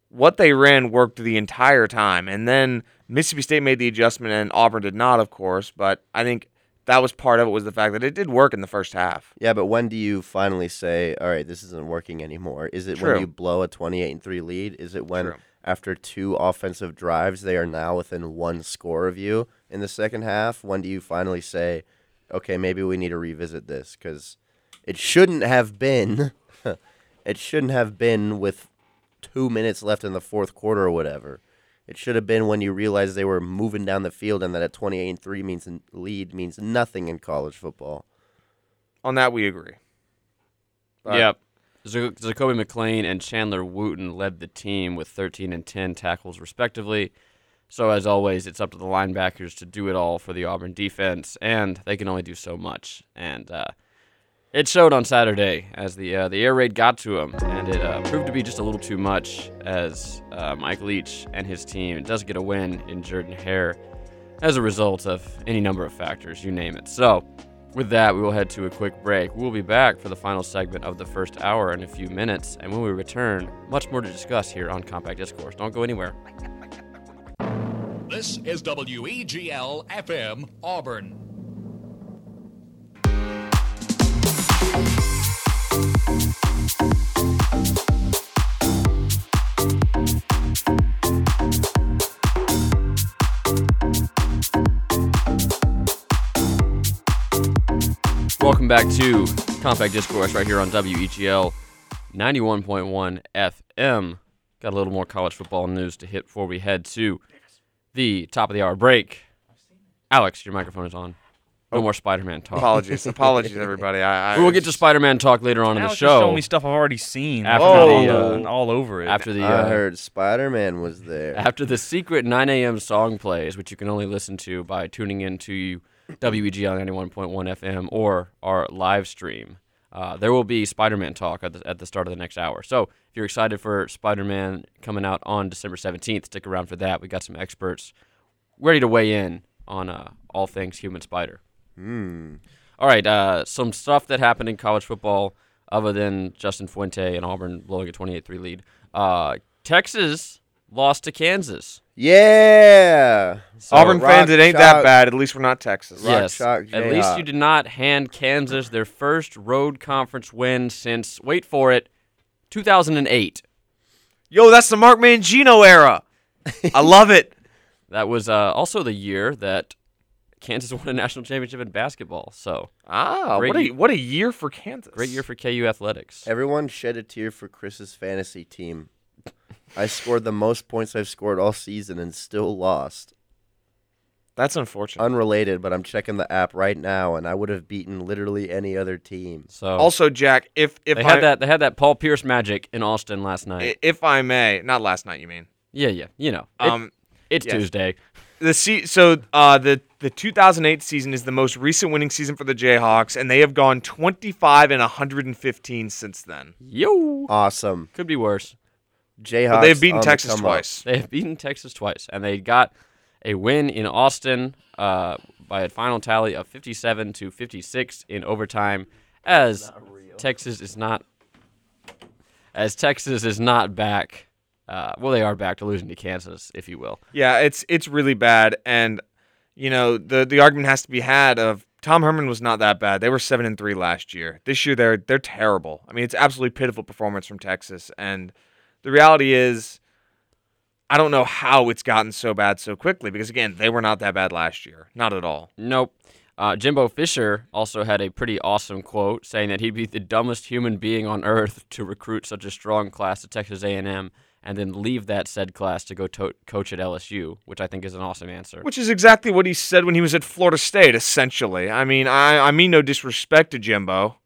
what they ran worked the entire time, and then Mississippi State made the adjustment, and Auburn did not, of course, but I think that was part of it was the fact that it did work in the first half. Yeah, but when do you finally say, all right, this isn't working anymore? Is it True. When you blow a twenty-eight and three lead? Is it when True. After two offensive drives, they are now within one score of you in the second half? When do you finally say, okay, maybe we need to revisit this? Because it shouldn't have been, it shouldn't have been with two minutes left in the fourth quarter or whatever. It should have been when you realize they were moving down the field and that a twenty-eight and three means lead means nothing in college football. On that, we agree. But yep. Z- Zacoby McLean and Chandler Wooten led the team with thirteen and ten tackles respectively. So, as always, it's up to the linebackers to do it all for the Auburn defense, and they can only do so much. And uh, it showed on Saturday as the uh, the air raid got to him, and it uh, proved to be just a little too much as uh, Mike Leach and his team does get a win in Jordan-Hare as a result of any number of factors, you name it. So with that, we will head to a quick break. We'll be back for the final segment of the first hour in a few minutes, and when we return, much more to discuss here on Compact Discourse. Don't go anywhere. This is W E G L F M Auburn. Welcome back to Compact Discourse right here on W E G L ninety-one point one F M. Got a little more college football news to hit before we head to the top of the hour break. Alex, your microphone is on. No more Spider-Man talk. Apologies, apologies, everybody. I, I we will get to Spider-Man talk later on Alex in the show. Alex showing me stuff I've already seen. After oh, the, uh, all over it. After the, I uh, heard Spider-Man was there. After the secret nine a.m. song plays, which you can only listen to by tuning in to W E G L ninety-one point one F M or our live stream. Uh, there will be Spider-Man talk at the, at the start of the next hour. So if you're excited for Spider-Man coming out on December seventeenth, stick around for that. We got some experts ready to weigh in on uh, all things Human Spider. Hmm. All right, uh, some stuff that happened in college football other than Justin Fuente and Auburn blowing a twenty-eight three lead. Uh, Texas lost to Kansas. Yeah! So Auburn fans, it ain't that bad. At least we're not Texas. Yes, at least you did not hand Kansas their first road conference win since, wait for it, two thousand eight. Yo, that's the Mark Mangino era. I love it. That was uh, also the year that Kansas won a national championship in basketball. So ah, what a, what a year for Kansas. Great year for K U Athletics. Everyone shed a tear for Chris's fantasy team. I scored the most points I've scored all season and still lost. That's unfortunate. Unrelated, but I'm checking the app right now, and I would have beaten literally any other team. So also, Jack, if if they I, had that they had that Paul Pierce magic in Austin last night. If I may, not last night, you mean? Yeah, yeah, you know, it, um, it's yeah. Tuesday. The se- so uh, the the two thousand eight season is the most recent winning season for the Jayhawks, and they have gone twenty-five and one hundred fifteen since then. Yo, awesome. Could be worse. Jayhawks. But they've beaten Texas twice. They have beaten Texas twice, and they got a win in Austin uh, by a final tally of fifty-seven to fifty-six in overtime, as Texas is not as Texas is not back. Uh, well, they are back to losing to Kansas, if you will. Yeah, it's it's really bad, and you know the the argument has to be had of Tom Herman was not that bad. They were seven and three last year. This year they're they're terrible. I mean, it's absolutely pitiful performance from Texas, and the reality is, I don't know how it's gotten so bad so quickly because, again, they were not that bad last year. Not at all. Nope. Uh, Jimbo Fisher also had a pretty awesome quote saying that he'd be the dumbest human being on earth to recruit such a strong class to Texas A and M and then leave that said class to go to- coach at L S U, which I think is an awesome answer. Which is exactly what he said when he was at Florida State, essentially. I mean, I, I mean no disrespect to Jimbo,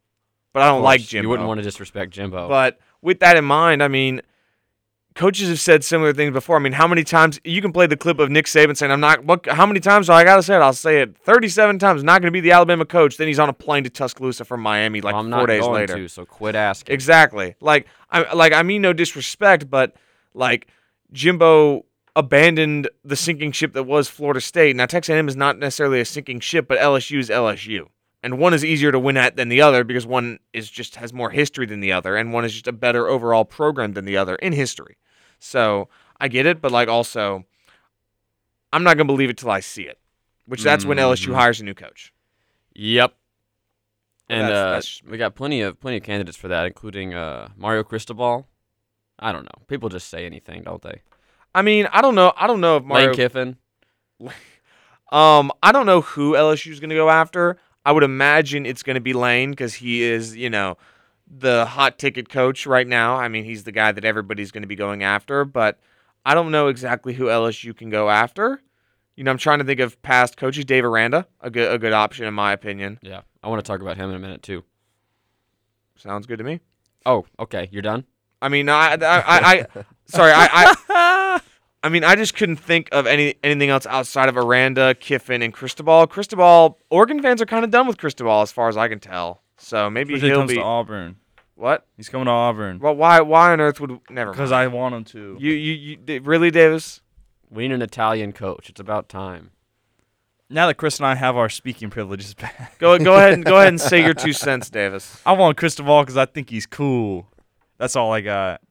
but I don't like Jimbo. You wouldn't want to disrespect Jimbo. But with that in mind, I mean, coaches have said similar things before. I mean, how many times you can play the clip of Nick Saban saying, "I'm not." What? How many times do I gotta say it? I'll say it thirty-seven times. Not going to be the Alabama coach. Then he's on a plane to Tuscaloosa from Miami like well, I'm four not days going later. To, so quit asking. Exactly. Like I like I mean no disrespect, but like Jimbo abandoned the sinking ship that was Florida State. Now Texas A and M is not necessarily a sinking ship, but L S U is L S U, and one is easier to win at than the other because one is just has more history than the other, and one is just a better overall program than the other in history. So I get it, but like also, I'm not gonna believe it till I see it, which that's mm-hmm. when L S U hires a new coach. Yep, well, and that's, uh, that's... we got plenty of plenty of candidates for that, including uh, Mario Cristobal. I don't know. People just say anything, don't they? I mean, I don't know. I don't know if Mario Lane Kiffin. um, I don't know who L S U is gonna go after. I would imagine it's gonna be Lane because he is, you know, the hot ticket coach right now. I mean, he's the guy that everybody's going to be going after, but I don't know exactly who L S U can go after. You know, I'm trying to think of past coaches. Dave Aranda, a good a good option in my opinion. Yeah, I want to talk about him in a minute too. Sounds good to me. Oh, okay, you're done. I mean, I, I, I, I sorry, I, I, I mean, I just couldn't think of any anything else outside of Aranda, Kiffin, and Cristobal. Cristobal, Oregon fans are kind of done with Cristobal, as far as I can tell. So maybe Especially he'll he comes be to Auburn. What? He's coming to Auburn. Well, why? Why on earth would never? Because I want him to. You, you, you really, Davis? We need an Italian coach. It's about time. Now that Chris and I have our speaking privileges back, go go ahead and go ahead and say your two cents, Davis. I want Cristobal because I think he's cool. That's all I got.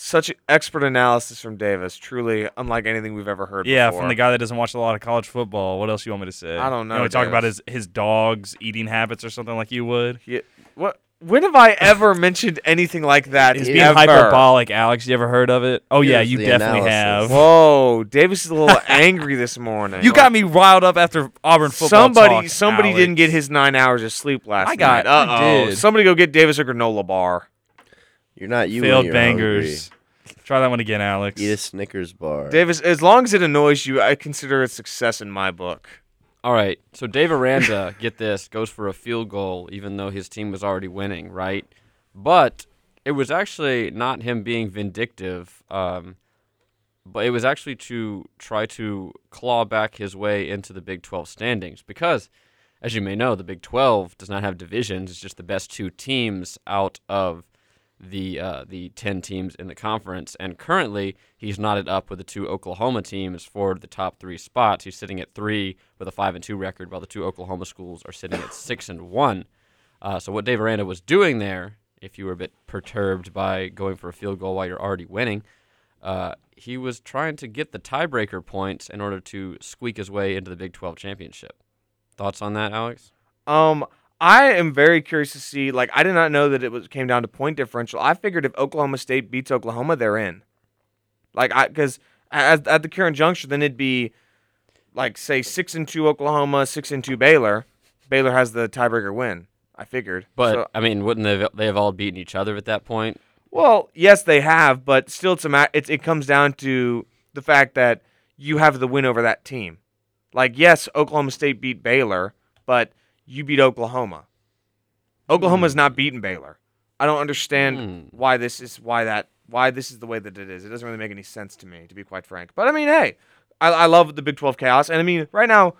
Such expert analysis from Davis, truly unlike anything we've ever heard yeah, before. Yeah, from the guy that doesn't watch a lot of college football. What else you want me to say? I don't know. You know we talk about his, his dog's eating habits or something like you would. He, what? When have I ever mentioned anything like that? He's being hyperbolic, Alex. You ever heard of it? Oh, Here's yeah, you definitely analysis. have. Whoa, Davis is a little angry this morning. You got me riled up after Auburn football Somebody talk, Somebody Alex. didn't get his nine hours of sleep last I got, night. Uh-oh. I did. Somebody go get Davis a granola bar. You're not you Failed when you're bangers. Hungry. Try that one again, Alex. Eat a Snickers bar. Davis, as long as it annoys you, I consider it success in my book. All right, so Dave Aranda, get this, goes for a field goal even though his team was already winning, right? But it was actually not him being vindictive, um, but it was actually to try to claw back his way into the Big twelve standings because, as you may know, the Big twelve does not have divisions. It's just the best two teams out of the uh, the ten teams in the conference, and currently he's knotted up with the two Oklahoma teams for the top three spots. He's sitting at three with a five and two record, while the two Oklahoma schools are sitting at six and one. Uh, so what Dave Aranda was doing there, if you were a bit perturbed by going for a field goal while you're already winning, uh, he was trying to get the tiebreaker points in order to squeak his way into the Big twelve championship. Thoughts on that, Alex? Um. I am very curious to see, like, I did not know that it was came down to point differential. I figured if Oklahoma State beats Oklahoma, they're in. Like I, because at, at the current juncture, then it'd be like say six and two Oklahoma, six and two Baylor. Baylor has the tiebreaker win. I figured, but so, I mean, wouldn't they have, they have all beaten each other at that point? Well, yes, they have, but still, it's a it, it comes down to the fact that you have the win over that team. Like, yes, Oklahoma State beat Baylor, but you beat Oklahoma. Oklahoma's mm. not beaten Baylor. I don't understand mm. why this is why that why this is the way that it is. It doesn't really make any sense to me, to be quite frank. But I mean, hey, I, I love the Big twelve chaos, and I mean, right now.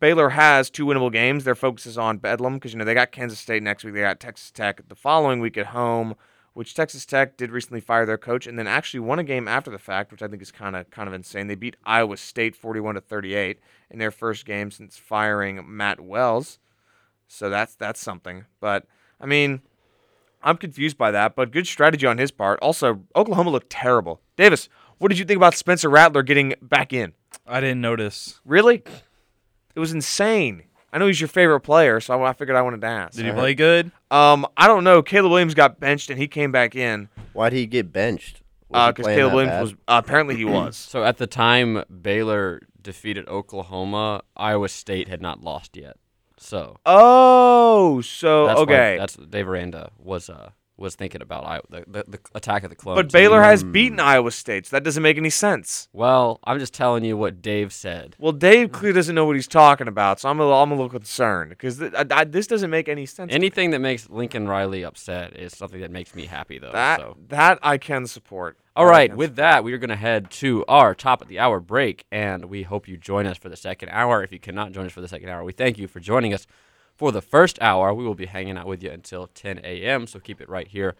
Baylor has two winnable games. Their focus is on Bedlam because, you know, they got Kansas State next week. They got Texas Tech the following week at home, which Texas Tech did recently fire their coach and then actually won a game after the fact, which I think is kind of kind of insane. They beat Iowa State forty-one to thirty-eight in their first game since firing Matt Wells. So that's that's something. But, I mean, I'm confused by that, but good strategy on his part. Also, Oklahoma looked terrible. Davis, what did you think about Spencer Rattler getting back in? I didn't notice. Really? It was insane. I know he's your favorite player, so I figured I wanted to ask. Did he play good? Um, I don't know. Caleb Williams got benched, and he came back in. Why did he get benched? Because uh, Caleb Williams bad? was uh, apparently he was. So at the time Baylor defeated Oklahoma, Iowa State had not lost yet. So oh, so that's okay. Why, that's Dave Aranda was uh was thinking about Iowa, the, the the attack of the clones. But Baylor mm. has beaten Iowa State, so that doesn't make any sense. Well, I'm just telling you what Dave said. Well, Dave clearly doesn't know what he's talking about, so I'm a little, I'm a little concerned because th- this doesn't make any sense. Anything that makes Lincoln Riley upset is something that makes me happy, though. That so. that I can support. All right, with that, we are going to head to our top of the hour break, and we hope you join us for the second hour. If you cannot join us for the second hour, we thank you for joining us. For the first hour, we will be hanging out with you until ten a.m., so keep it right here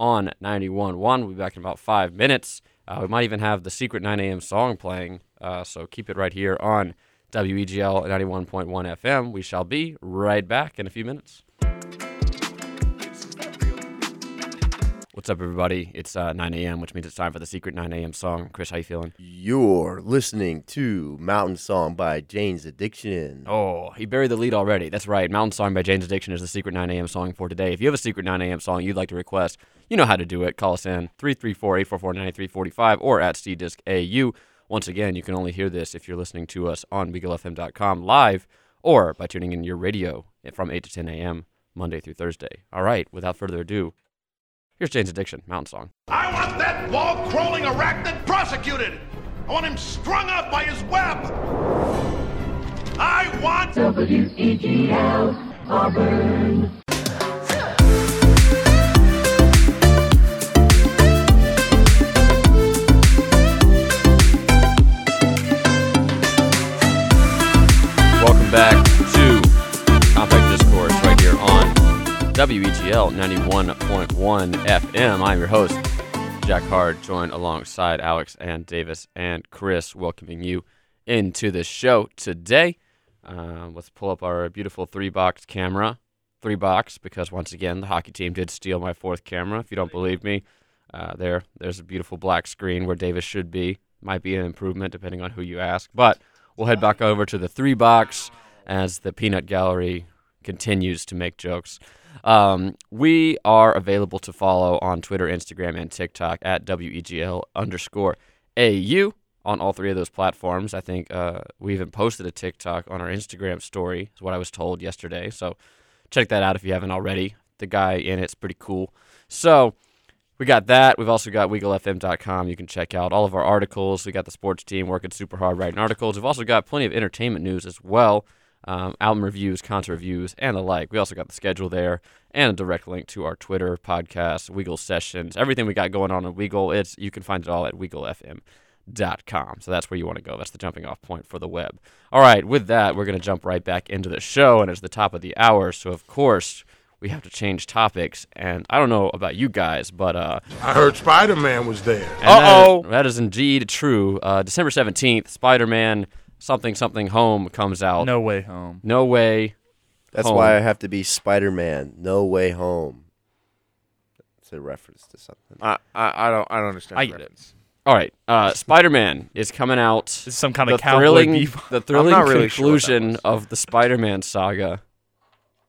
on ninety-one point one. We'll be back in about five minutes. Uh, we might even have the secret nine a.m. song playing, uh, so keep it right here on W E G L ninety-one point one F M. We shall be right back in a few minutes. What's up, everybody? It's uh, nine a.m., which means it's time for the secret nine a.m. song. Chris, how you feeling? You're listening to Mountain Song by Jane's Addiction. Oh, he buried the lead already. That's right. Mountain Song by Jane's Addiction is the secret nine a.m. song for today. If you have a secret nine a.m. song you'd like to request, you know how to do it. Call us in three three four, eight four four, nine three four five or at C Disc A U. Once again, you can only hear this if you're listening to us on Beagle F M dot com live or by tuning in your radio from eight to ten a.m. Monday through Thursday. All right, without further ado, here's Jane's Addiction, Mountain Song. I want that wall-crawling arachnid prosecuted. I want him strung up by his web. I want W E G L Auburn. Welcome back to Compact Discourse right here on W E G L ninety-one point one F M. I'm your host, Jack Hard, joined alongside Alex and Davis and Chris, welcoming you into the show today. Uh, let's pull up our beautiful three-box camera. Three-box, because once again, the hockey team did steal my fourth camera. If you don't believe me, uh, there, there's a beautiful black screen where Davis should be. Might be an improvement, depending on who you ask. But we'll head back over to the three-box as the peanut gallery continues to make jokes. Um, we are available to follow on Twitter, Instagram, and TikTok at W E G L underscore A U on all three of those platforms. I think uh, we even posted a TikTok on our Instagram story, is what I was told yesterday. So check that out if you haven't already. The guy in it's pretty cool. So we got that. We've also got Weagle F M dot com. You can check out all of our articles. We got the sports team working super hard writing articles. We've also got plenty of entertainment news as well. Um, album reviews, concert reviews, and the like. We also got the schedule there and a direct link to our Twitter, podcast, Weagle sessions, everything we got going on at Weagle. It's, you can find it all at Weagle F M dot com. So that's where you want to go. That's the jumping off point for the web. All right, with that, we're going to jump right back into the show, and it's the top of the hour. So, of course, we have to change topics, and I don't know about you guys, but... Uh, I heard Spider-Man was there. Uh-oh! That is, that is indeed true. Uh, December seventeenth, Spider-Man... Something, something, home comes out. No Way Home. No Way That's home. Why I have to be Spider-Man. No Way Home. It's a reference to something. I I, I don't I don't understand I, the reference. All right. Uh, Spider-Man is coming out. It's some kind the of thrilling, beef. The thrilling really conclusion sure of the Spider-Man saga.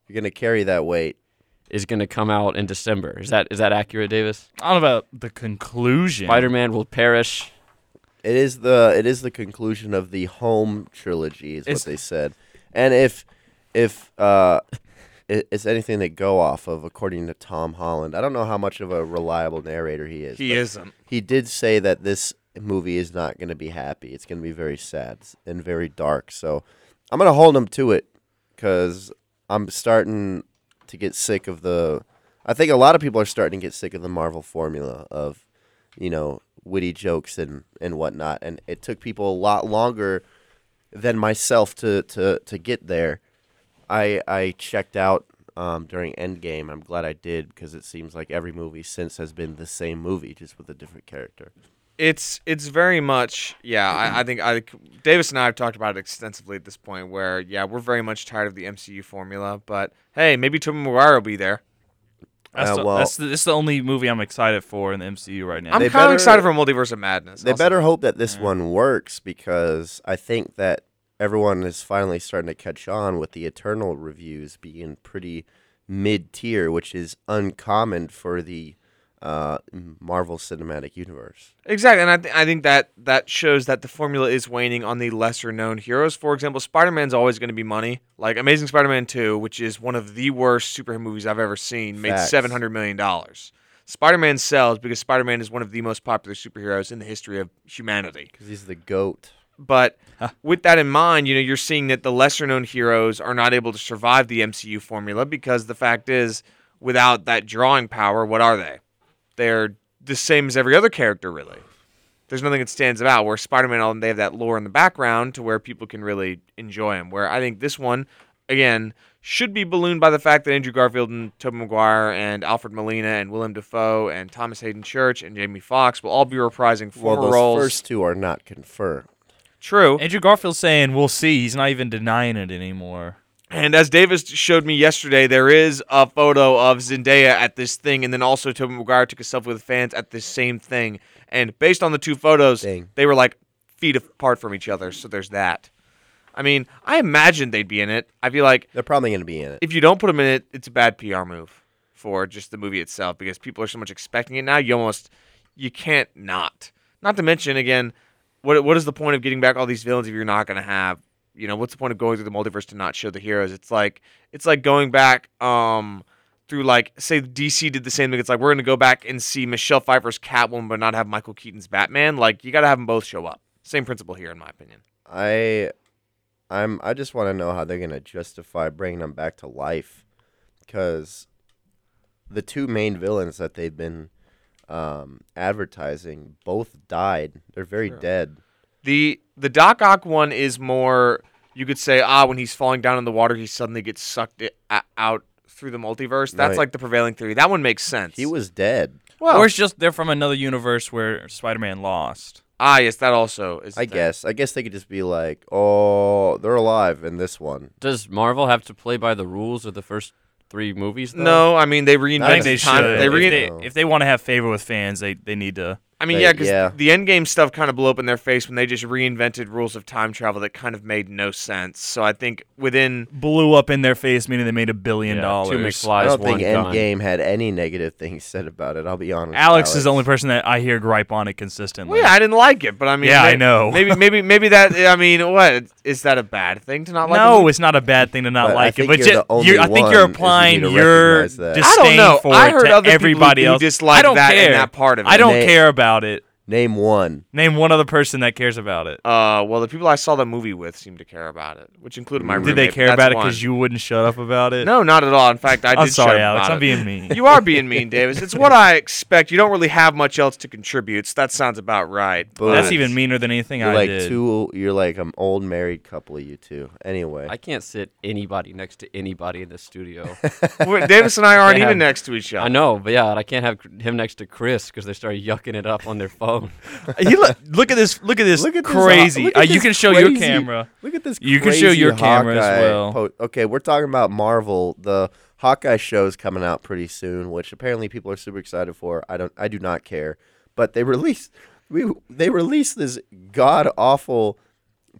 You're going to carry that weight. Is going to come out in December. Is that is that accurate, Davis? I don't know about the conclusion. Spider-Man will perish. It is the it is the conclusion of the home trilogy, is what it's, they said. And if if uh, it's anything to go off of, according to Tom Holland, I don't know how much of a reliable narrator he is. He isn't. He did say that this movie is not going to be happy. It's going to be very sad and very dark. So I'm going to hold him to it because I'm starting to get sick of the... I think a lot of people are starting to get sick of the Marvel formula of, you know, witty jokes and, and whatnot. And it took people a lot longer than myself to, to, to get there. I I checked out um, during Endgame. I'm glad I did because it seems like every movie since has been the same movie, just with a different character. It's it's very much, yeah, I, I think I Davis and I have talked about it extensively at this point where, yeah, we're very much tired of the M C U formula. But, hey, maybe Tobey Maguire will be there. That's, uh, the, well, that's the, this is the only movie I'm excited for in the M C U right now. I'm kind of excited for Multiverse of Madness. They also. better hope that this yeah. one works because I think that everyone is finally starting to catch on with the Eternal reviews being pretty mid-tier, which is uncommon for the uh, Marvel Cinematic Universe. Exactly, and I, th- I think that, that shows that the formula is waning on the lesser-known heroes. For example, Spider-Man's always going to be money. Like Amazing Spider-Man two, which is one of the worst superhero movies I've ever seen, Facts. made seven hundred million dollars. Spider-Man sells because Spider-Man is one of the most popular superheroes in the history of humanity. Because he's the GOAT. But with that in mind, you know, you're seeing that the lesser-known heroes are not able to survive the M C U formula because the fact is, without that drawing power, what are they? They're the same as every other character, really. There's nothing that stands out. Where Spider-Man, they have that lore in the background to where people can really enjoy him. Where I think this one, again, should be ballooned by the fact that Andrew Garfield and Tobey Maguire and Alfred Molina and Willem Dafoe and Thomas Hayden Church and Jamie Foxx will all be reprising former roles. Well, those roles. First two are not confirmed. True. Andrew Garfield's saying, we'll see. He's not even denying it anymore. And as Davis showed me yesterday, there is a photo of Zendaya at this thing, and then also Tobey Maguire took a selfie with fans at this same thing. And based on the two photos, Dang. they were like feet apart from each other, so there's that. I mean, I imagine they'd be in it. I feel like... They're probably going to be in it. If you don't put them in it, it's a bad P R move for just the movie itself, because people are so much expecting it now, you almost... You can't not. Not to mention, again... What what is the point of getting back all these villains if you're not going to have, you know, what's the point of going through the multiverse to not show the heroes? It's like it's like going back um through, like, say D C did the same thing. It's like we're going to go back and see Michelle Pfeiffer's Catwoman but not have Michael Keaton's Batman. Like, you got to have them both show up. Same principle here, in my opinion. I I'm I just want to know how they're going to justify bringing them back to life, because the two main villains that they've been Um, advertising both died. They're very True. dead. The the Doc Ock one is more, you could say, ah, when he's falling down in the water, he suddenly gets sucked it, uh, out through the multiverse. That's right. Like the prevailing theory. That one makes sense. He was dead. Well, or it's just they're from another universe where Spider-Man lost. Ah, yes, that also is. I guess. I guess they could just be like, oh, they're alive in this one. Does Marvel have to play by the rules of the first three movies, though? No, I mean, they reinvent the time. They re- if, they, if they want to have favor with fans, they, they need to... I mean, they, yeah, because yeah. the Endgame stuff kind of blew up in their face when they just reinvented rules of time travel that kind of made no sense. So I think within... Blew up in their face, meaning they made a billion yeah, dollars. Two McFlies, I don't think Endgame had any negative things said about it, I'll be honest. Alex, Alex is the only person that I hear gripe on it consistently. Well, yeah, I didn't like it, but I mean... Yeah, maybe, I know. maybe, maybe, maybe that... I mean, what? Is that a bad thing to not like no, it? No, it's not a bad thing to not but like it, but just, you're, I think you're applying you your disdain I don't know. for I heard it to other everybody else. Dislike I don't that care. That part of it. I don't they, care about About it. Name one. Name one other person that cares about it. Uh, well, the people I saw the movie with seemed to care about it, which included my roommate. Did they care about it because you wouldn't shut up about it? No, not at all. In fact, I did shut up about it. I'm sorry, Alex. I'm being mean. You are being mean, Davis. It's what I expect. You don't really have much else to contribute, so that sounds about right. But that's even meaner than anything I like did. Two, you're like an old married couple, you two. Anyway. I can't sit anybody next to anybody in the studio. Davis and I aren't even have, next to each other. I know, but yeah, I can't have him next to Chris because they started yucking it up on their phone. He look, look at this! Look at this! Look at crazy! This, uh, look at uh, you can show crazy, your camera. Look at this! Crazy you can show your camera Hawkeye as well. Po- okay, we're talking about Marvel. The Hawkeye show is coming out pretty soon, which apparently people are super excited for. I don't. I do not care. But they released we they released this god awful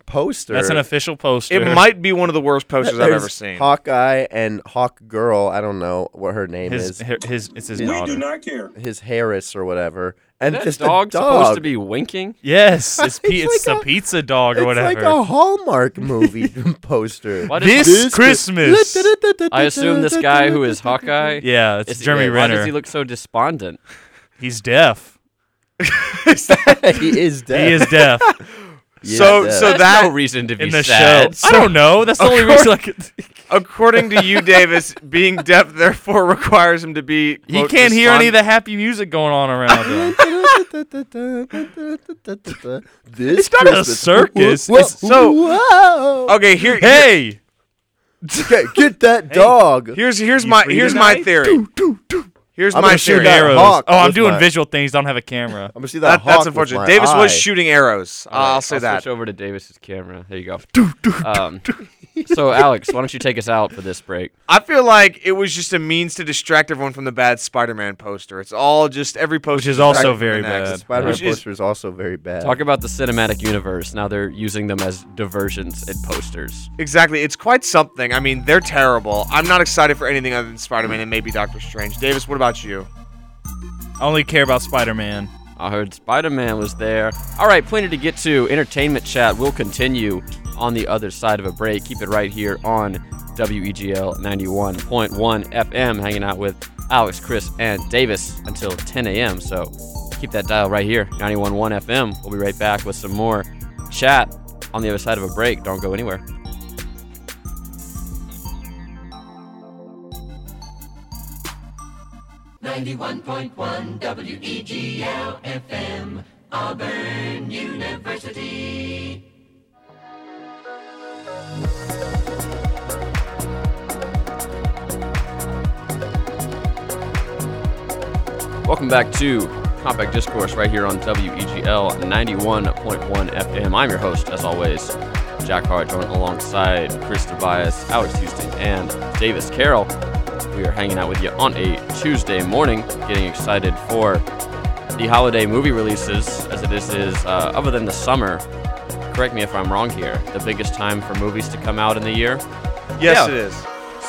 poster. That's an official poster. It might be one of the worst posters I've ever seen. Hawkeye and Hawk Girl. I don't know what her name his, is. His, his it's his. We daughter. do not care. His Harris or whatever. And is that dog, dog supposed to be winking? Yes, it's, pe- it's, it's like a, a pizza dog or whatever. It's like a Hallmark movie poster. What is this, this Christmas. Christmas. I assume this guy who is Hawkeye. Yeah, it's is, Jeremy yeah, Renner. Why does he look so despondent? He's deaf. Is that- he is deaf. He is deaf. Yeah, so death. so That's that no reason to be in the sad. Show. So, I don't know. That's the only reason. Like, according to you, Davis, being deaf therefore requires him to be. Quote, he can't hear any of the happy music going on around him. This it's not Christmas. A circus. Whoa, whoa, it's, so whoa. Okay, here. Hey, okay, get that dog. Hey, here's here's you my here's tonight? My theory. Do, do, do. Here's I'm my theory. Arrows. Oh, I'm doing my... visual things. I don't have a camera. I'm going to see that, that hawk. That's unfortunate. Davis eye. Was shooting arrows. Right, I'll say I'll that. Switch over to Davis's camera. There you go. um, so, Alex, why don't you take us out for this break? I feel like it was just a means to distract everyone from the bad Spider-Man poster. It's all just every poster. Which is also very bad. The Spider-Man yeah. poster is also very bad. Talk about the cinematic universe. Now they're using them as diversions and posters. Exactly. It's quite something. I mean, they're terrible. I'm not excited for anything other than Spider-Man and maybe Doctor Strange. Davis, what about About you? I only care about Spider-Man. I heard Spider-Man was there. All right, plenty to get to. Entertainment chat will continue on the other side of a break. Keep it right here on W E G L ninety-one point one F M, hanging out with Alex, Chris, and Davis until ten a.m. So keep that dial right here, ninety-one point one F M. We'll be right back with some more chat on the other side of a break. Don't go anywhere. ninety-one point one W E G L F M, Auburn University. Welcome back to Compact Discourse right here on W E G L ninety-one point one F M. I'm your host, as always, Jack Hart, joined alongside Chris Tobias, Alex Houston, and Davis Carroll. We are hanging out with you on a Tuesday morning, getting excited for the holiday movie releases, as it is, is uh, other than the summer, correct me if I'm wrong here, the biggest time for movies to come out in the year? Yes, yeah. It is.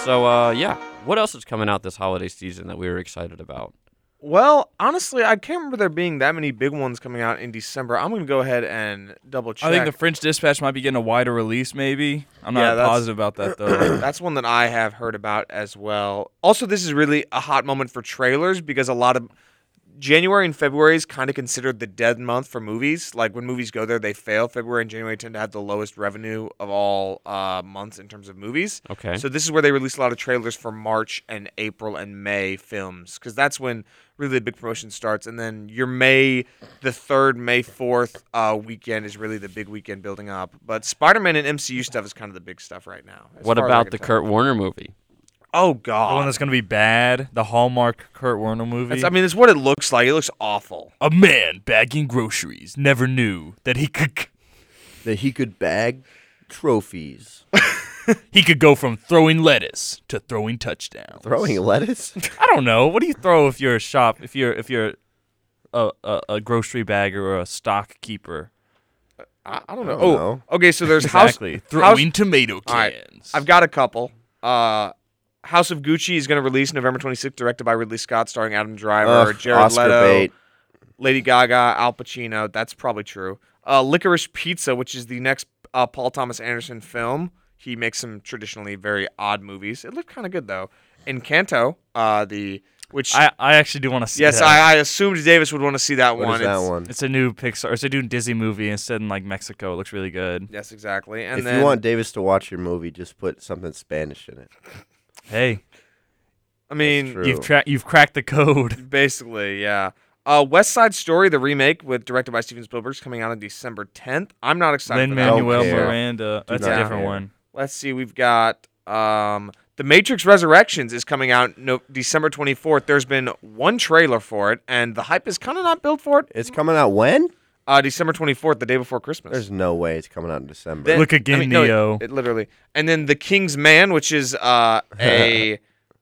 So, uh, yeah, what else is coming out this holiday season that we were excited about? Well, honestly, I can't remember there being that many big ones coming out in December. I'm going to go ahead and double-check. I think The French Dispatch might be getting a wider release, maybe. I'm not yeah, positive about that, though. That's one that I have heard about as well. Also, this is really a hot moment for trailers because a lot of January and February is kind of considered the dead month for movies. Like, when movies go there, they fail. February and January tend to have the lowest revenue of all uh, months in terms of movies. Okay. So this is where they release a lot of trailers for March and April and May films because that's when – really the big promotion starts, and then your May, the third, May fourth uh, weekend is really the big weekend building up. But Spider-Man and M C U stuff is kind of the big stuff right now. What about the Kurt Warner movie? Oh, God. The one that's going to be bad, the Hallmark Kurt Warner movie? That's, I mean, it's what it looks like. It looks awful. A man bagging groceries never knew that he could... That he could bag trophies. He could go from throwing lettuce to throwing touchdowns. Throwing lettuce? I don't know. What do you throw if you're a shop? If you're if you're a a, a grocery bagger or a stock keeper? I, I don't know. I don't oh, know. Okay. So there's exactly house, throwing house, tomato cans. Right, I've got a couple. Uh, House of Gucci is going to release November twenty-sixth, directed by Ridley Scott, starring Adam Driver, Ugh, Jared Oscar Leto, bait. Lady Gaga, Al Pacino. That's probably true. Uh, Licorice Pizza, which is the next uh, Paul Thomas Anderson film. He makes some traditionally very odd movies. It looked kind of good, though. Encanto, uh, the which I, I actually do want to see. Yes, that. I, I assumed Davis would want to see that what one. Is that it's, one? It's a new Pixar. It's a new Disney movie. It's set in like Mexico. It looks really good. Yes, exactly. And if then, you want Davis to watch your movie, just put something Spanish in it. Hey, I mean, you've tra- you've cracked the code. Basically, yeah. Uh, West Side Story, the remake, with directed by Steven Spielberg, is coming out on December tenth. I'm not excited. Lin-Manuel Miranda. That's a different one. Let's see, we've got um, The Matrix Resurrections is coming out no- December twenty-fourth. There's been one trailer for it, and the hype is kind of not built for it. It's coming out when? Uh, December twenty-fourth, the day before Christmas. There's no way it's coming out in December. Then, Look again, I mean, Neo. No, it, it literally. And then The King's Man, which is uh, a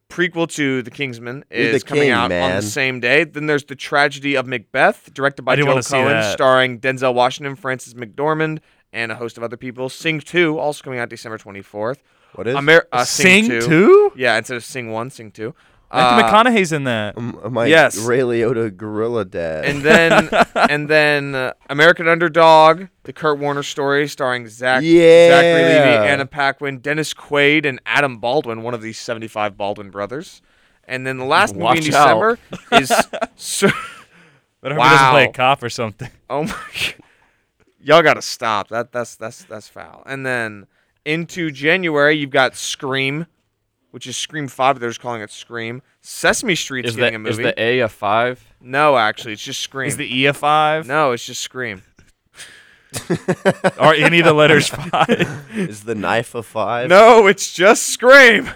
prequel to The Kingsman, is the coming King, out man. on the same day. Then there's The Tragedy of Macbeth, directed by Joel Coen, starring Denzel Washington, Frances McDormand, and a host of other people. Sing two, also coming out December twenty-fourth. What is Amer- uh, Sing two? Yeah, instead of Sing one, Sing two. Matthew uh, McConaughey's in that. M- Mike yes. Ray Liotta Gorilla Dad. And then and then uh, American Underdog, the Kurt Warner story starring Zach, yeah. Zachary Levi, Anna Paquin, Dennis Quaid, and Adam Baldwin, one of the seventy-five Baldwin brothers. And then the last Watch movie in out. December is... Sir- but I hope wow. he doesn't play a cop or something. Oh, my God. Y'all got to stop. That That's that's that's foul. And then into January, you've got Scream, which is Scream five, but they're just calling it Scream. Sesame Street's is getting the, a movie. Is the A a five? No, actually. It's just Scream. Is the E a five? No, it's just Scream. Are any of the letters five? Is the knife a five? No, it's just Scream.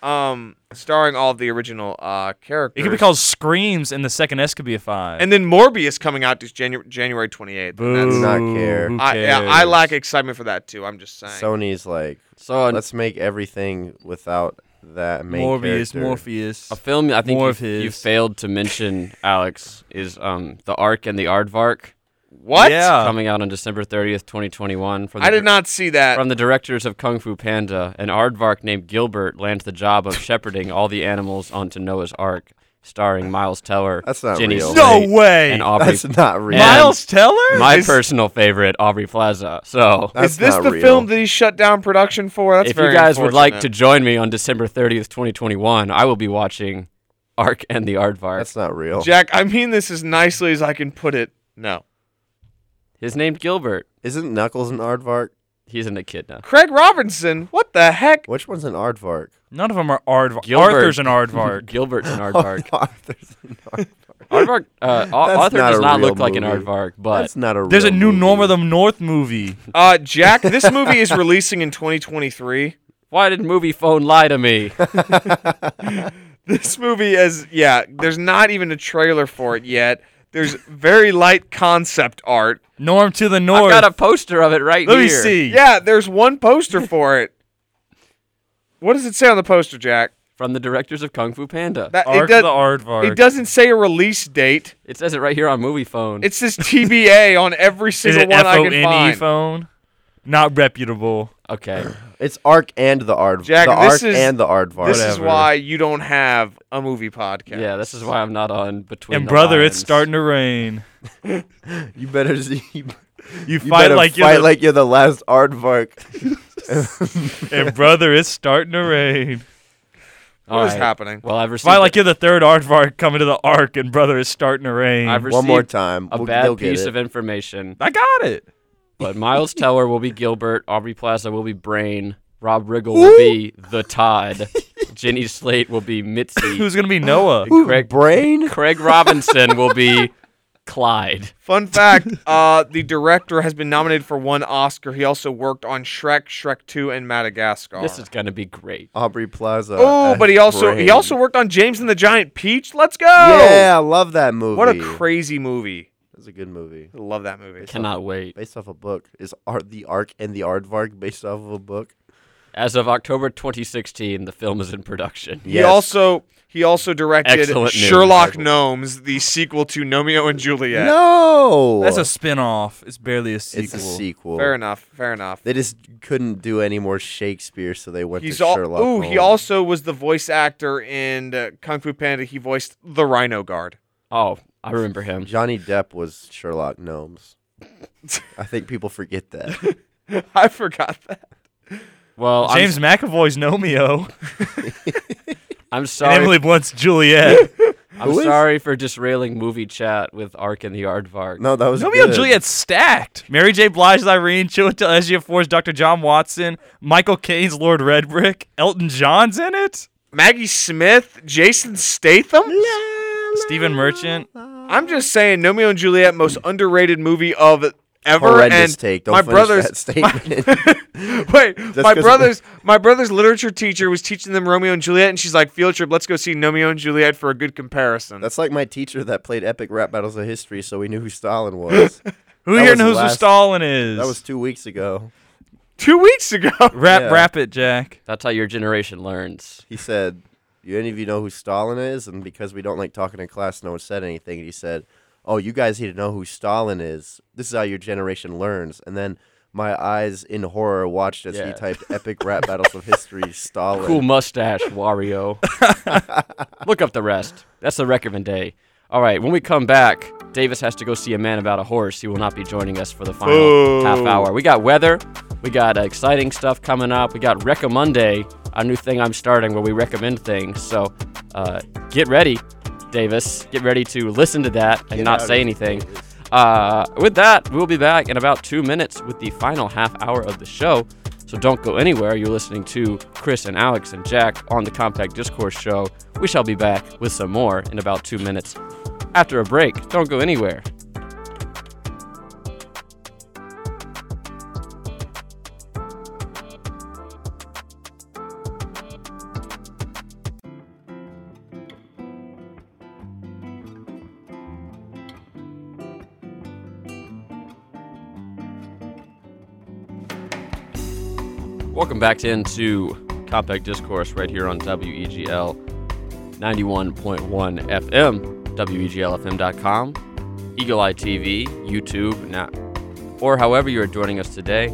Um, starring all the original uh, characters. It could be called Screams, and the second S could be a five. And then Morbius coming out this Janu- January twenty-eighth. Boo. That's not care. I, yeah, I lack excitement for that, too. I'm just saying. Sony's like, so let's make everything without that main Morbius, character. Morpheus. A film I think you, you failed to mention, Alex, is um The Ark and the Aardvark. What? Yeah. Coming out on December thirtieth, twenty twenty-one. From the I did not see that. From the directors of Kung Fu Panda, an aardvark named Gilbert lands the job of shepherding all the animals onto Noah's Ark, starring Miles Teller. That's not Jenny real. No way. And Aubrey. That's not real. Miles Teller? My is... personal favorite, Aubrey Plaza. So That's Is this the real. film that he shut down production for? That's if very If you guys would like to join me on December thirtieth, twenty twenty-one, I will be watching Ark and the Aardvark. That's not real. Jack, I mean this as nicely as I can put it. No. His name's Gilbert. Isn't Knuckles an aardvark? He's an echidna. Craig Robinson. What the heck? Which one's an aardvark? None of them are aardvark. Gilbert. Arthur's an aardvark. Gilbert's an aardvark. Arthur's an aardvark. Aardvark. Uh, Arthur not does not look movie. like an aardvark, but that's not a real there's a new movie. Norm of the North movie. Uh, Jack, this movie is releasing in twenty twenty-three. Why did Movie Phone lie to me? This movie is yeah. There's not even a trailer for it yet. There's very light concept art. Norm to the North. I've got a poster of it right Let here. Let me see. Yeah, there's one poster for it. What does it say on the poster, Jack? From the directors of Kung Fu Panda. That, Arc does, the Aardvark. It doesn't say a release date. It says it right here on Movie Phone. It says T B A on every single one F O N E I can find. Is phone? Not reputable. Okay. It's Ark and the Aardvark. Jack, the Ark and the Aardvark. This Whatever. is why you don't have a movie podcast. Yeah, this is why I'm not on Between And the brother, Lions. It's starting to rain. You better see. You, you fight, like, fight you're the, like you're the last Aardvark. And brother, it's starting to rain. What All is right. happening? Well, I've received. Fight like you're the third aardvark coming to the Ark, and brother, it's starting to rain. I've received One more time. A we'll, bad piece of information. I got it. But Miles Teller will be Gilbert, Aubrey Plaza will be Brain, Rob Riggle will Ooh. be the Todd, Jenny Slate will be Mitzi. Who's going to be Noah? Ooh, Craig Brain? Craig Robinson will be Clyde. Fun fact, uh, the director has been nominated for one Oscar. He also worked on Shrek, Shrek two, and Madagascar. This is going to be great. Aubrey Plaza. Oh, but he also Brain. he also worked on James and the Giant Peach. Let's go! Yeah, I love that movie. What a crazy movie. It's a good movie. I love that movie. Based Cannot off, wait. Based off a book. Is Ar- The Ark and the Aardvark based off of a book? As of October twenty sixteen, the film is in production. Yes. He also he also directed Excellent Sherlock news. Gnomes, the sequel to Gnomeo and Juliet. No! That's a spin-off. It's barely a sequel. It's a sequel. Fair enough. Fair enough. They just couldn't do any more Shakespeare, so they went He's to al- Sherlock Ooh, Holmes. He also was the voice actor in uh, Kung Fu Panda. He voiced the Rhino Guard. Oh, I remember him. Johnny Depp was Sherlock Gnomes. I think people forget that. I forgot that. Well, James I'm... McAvoy's Gnomeo. I'm sorry. And Emily Blunt's Juliet. I'm Who sorry is? for disrailing movie chat with Ark and the Aardvark. No, that was Gnomeo and Juliet stacked. Mary J. Blige's Irene, Chiwetel Ejiofor's Doctor John Watson, Michael Caine's Lord Redbrick, Elton John's in it. Maggie Smith, Jason Statham. Yeah. Stephen Merchant. I'm just saying, Gnomeo and Juliet, most underrated movie of ever. Horrendous and take. Don't my finish brothers, that statement. My, wait, just my brother's my brother's literature teacher was teaching them Romeo and Juliet, and she's like, field trip, let's go see Gnomeo and Juliet for a good comparison. That's like my teacher that played epic rap battles of history, so we knew who Stalin was. Who that here knows last, who Stalin is? That was two weeks ago. Two weeks ago? Rap, yeah. Rap it, Jack. That's how your generation learns. He said... You any of you know who Stalin is? And because we don't like talking in class, no one said anything. And he said, oh, you guys need to know who Stalin is. This is how your generation learns. And then my eyes in horror watched as yeah. he typed epic rap battles of history, Stalin. Cool mustache, Wario. Look up the rest. That's the record of the day. All right, when we come back, Davis has to go see a man about a horse. He will not be joining us for the final oh. half hour. We got weather. We got uh, exciting stuff coming up. We got Recca Monday, a new thing I'm starting where we recommend things. So uh, get ready, Davis. Get ready to listen to that and get not say anything. Uh, with that, we'll be back in about two minutes with the final half hour of the show. So don't go anywhere. You're listening to Chris and Alex and Jack on the Compact Discourse Show. We shall be back with some more in about two minutes. After a break, don't go anywhere. Welcome back to into Compact Discourse right here on W E G L ninety-one point one F M, W E G L F M dot com, Eagle Eye T V, YouTube, now, or however you are joining us today.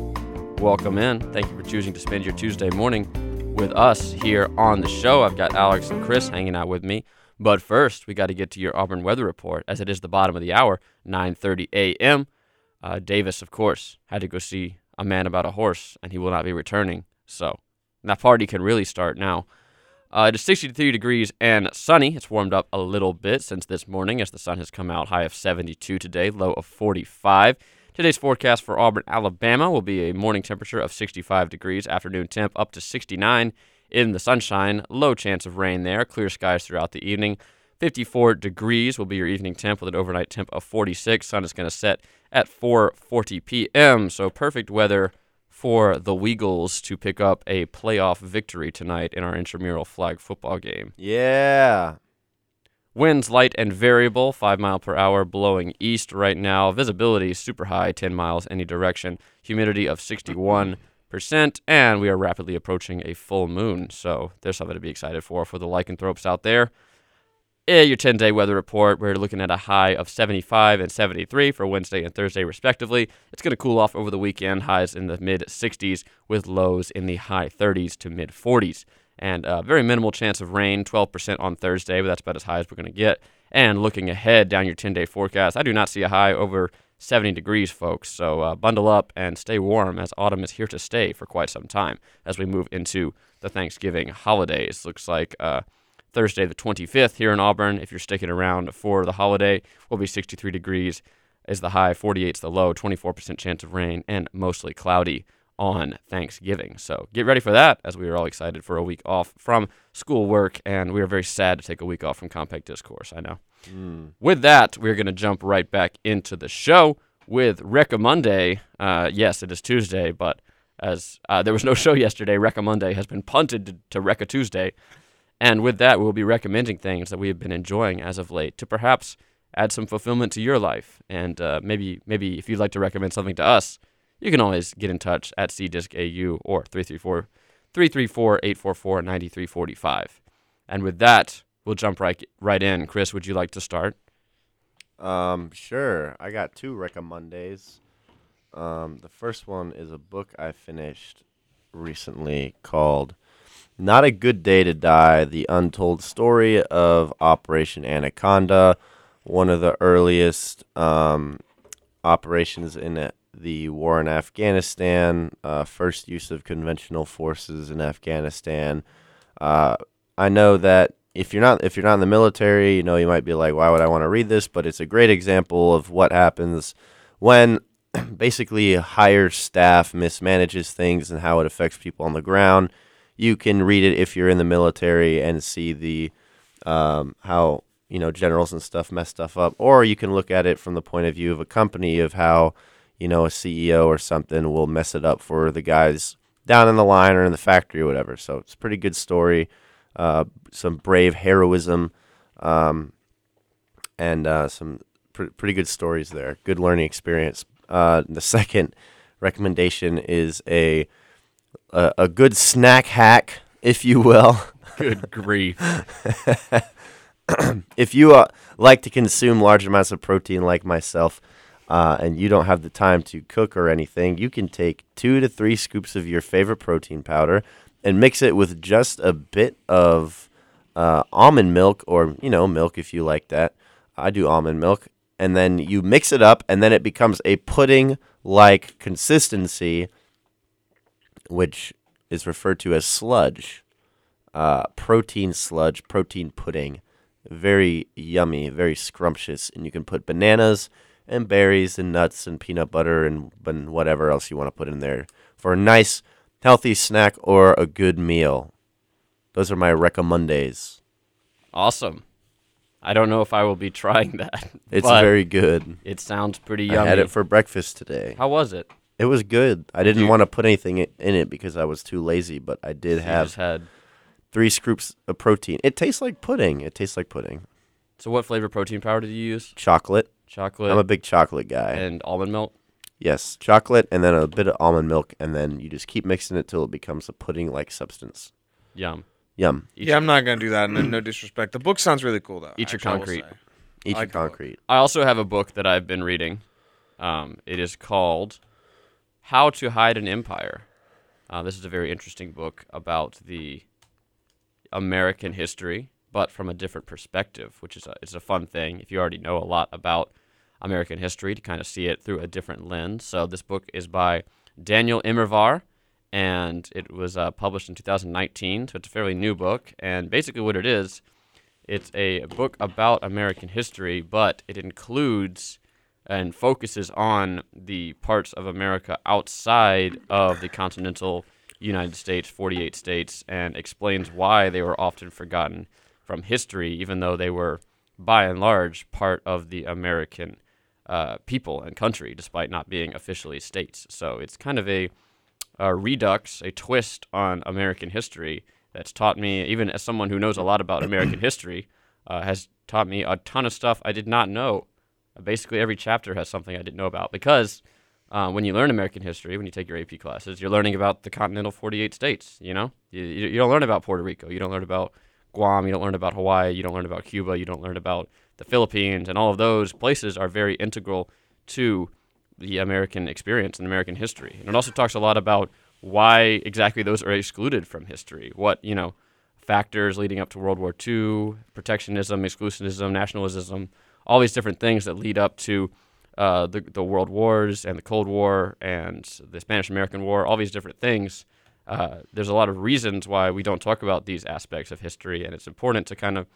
Welcome in. Thank you for choosing to spend your Tuesday morning with us here on the show. I've got Alex and Chris hanging out with me. But first, we got to get to your Auburn weather report, as it is the bottom of the hour, nine thirty a.m. Uh, Davis, of course, had to go see a man about a horse, and he will not be returning. So that party can really start now. Uh, it is sixty-three degrees and sunny. It's warmed up a little bit since this morning as the sun has come out. High of seventy-two today, low of forty-five. Today's forecast for Auburn, Alabama will be a morning temperature of sixty-five degrees, afternoon temp up to sixty-nine in the sunshine. Low chance of rain there. Clear skies throughout the evening. fifty-four degrees will be your evening temp with an overnight temp of forty-six. Sun is going to set at four forty p.m. So perfect weather for the Weagles to pick up a playoff victory tonight in our intramural flag football game. Yeah. Winds light and variable, five mile per hour, blowing east right now. Visibility super high, ten miles any direction. Humidity of sixty-one percent, and we are rapidly approaching a full moon. So there's something to be excited for for the lycanthropes out there. In your ten-day weather report, we're looking at a high of seventy-five and seventy-three for Wednesday and Thursday, respectively. It's going to cool off over the weekend, highs in the mid-sixties with lows in the high thirties to mid-forties. And a very minimal chance of rain, twelve percent on Thursday, but that's about as high as we're going to get. And looking ahead down your ten-day forecast, I do not see a high over seventy degrees, folks. So uh, bundle up and stay warm, as autumn is here to stay for quite some time as we move into the Thanksgiving holidays. Looks like Uh, Thursday the twenty-fifth here in Auburn, if you're sticking around for the holiday, will be sixty-three degrees is the high, forty-eight is the low, twenty-four percent chance of rain, and mostly cloudy on Thanksgiving. So get ready for that, as we are all excited for a week off from schoolwork, and we are very sad to take a week off from Compact Discourse, I know. Mm. With that, we're going to jump right back into the show with Recca Monday. Uh, yes, it is Tuesday, but as uh, there was no show yesterday, Recca Monday has been punted to Recca Tuesday. And with that, we'll be recommending things that we have been enjoying as of late to perhaps add some fulfillment to your life. And uh, maybe maybe if you'd like to recommend something to us, you can always get in touch at C Disc A U or three three four, eight four four, nine three four five. And with that, we'll jump right right in. Chris, would you like to start? Um, sure. I got two Recca Mondays. Um, the first one is a book I finished recently called Not a Good Day to Die, The Untold Story of Operation Anaconda, one of the earliest um, operations in the war in Afghanistan, uh, first use of conventional forces in Afghanistan. Uh, I know that if you're not if you're not in the military, you know, you might be like, why would I want to read this? But it's a great example of what happens when basically higher staff mismanages things and how it affects people on the ground. You can read it if you're in the military and see the um, how, you know, generals and stuff mess stuff up. Or you can look at it from the point of view of a company, of how, you know, a C E O or something will mess it up for the guys down in the line or in the factory or whatever. So it's a pretty good story, uh, some brave heroism, um, and uh, some pr- pretty good stories there. Good learning experience. Uh, the second recommendation is a Uh, a good snack hack, if you will. Good grief. If you uh, like to consume large amounts of protein like myself, uh, and you don't have the time to cook or anything, you can take two to three scoops of your favorite protein powder and mix it with just a bit of uh, almond milk, or, you know, milk if you like that. I do almond milk. And then you mix it up, and then it becomes a pudding-like consistency, which is referred to as sludge, uh, protein sludge, protein pudding. Very yummy, very scrumptious. And you can put bananas and berries and nuts and peanut butter and, and whatever else you want to put in there for a nice, healthy snack or a good meal. Those are my recommendays. Awesome. I don't know if I will be trying that. It's very good. It sounds pretty yummy. I had it for breakfast today. How was it? It was good. I didn't want to put anything in it because I was too lazy, but I did have had three scoops of protein. It tastes like pudding. It tastes like pudding. So what flavor protein powder did you use? Chocolate. Chocolate. I'm a big chocolate guy. And almond milk? Yes, chocolate and then a bit of almond milk, and then you just keep mixing it till it becomes a pudding-like substance. Yum. Yum. Eat yeah, I'm not going to do that, and no disrespect. The book sounds really cool, though. Eat your concrete. Eat your concrete. I also have a book that I've been reading. Um, it is called How to Hide an Empire. Uh, this is a very interesting book about the American history, but from a different perspective, which is a, it's a fun thing if you already know a lot about American history to kind of see it through a different lens. So this book is by Daniel Immerwahr. And it was uh, published in two thousand nineteen, so it's a fairly new book. And basically what it is, it's a book about American history, but it includes and focuses on the parts of America outside of the continental United States, forty-eight states, and explains why they were often forgotten from history, even though they were, by and large, part of the American uh, people and country, despite not being officially states. So it's kind of a... a redux, a twist on American history that's taught me, even as someone who knows a lot about American history, uh, has taught me a ton of stuff I did not know. Basically, every chapter has something I didn't know about because uh, when you learn American history, when you take your A P classes, you're learning about the continental forty-eight states, you know? You, you don't learn about Puerto Rico. You don't learn about Guam. You don't learn about Hawaii. You don't learn about Cuba. You don't learn about the Philippines. And all of those places are very integral to the American experience and American history. And it also talks a lot about why exactly those are excluded from history. What, you know, factors leading up to World War Two, protectionism, exclusionism, nationalism, all these different things that lead up to uh, the, the World Wars and the Cold War and the Spanish-American War, all these different things. Uh, there's a lot of reasons why we don't talk about these aspects of history, and it's important to kind of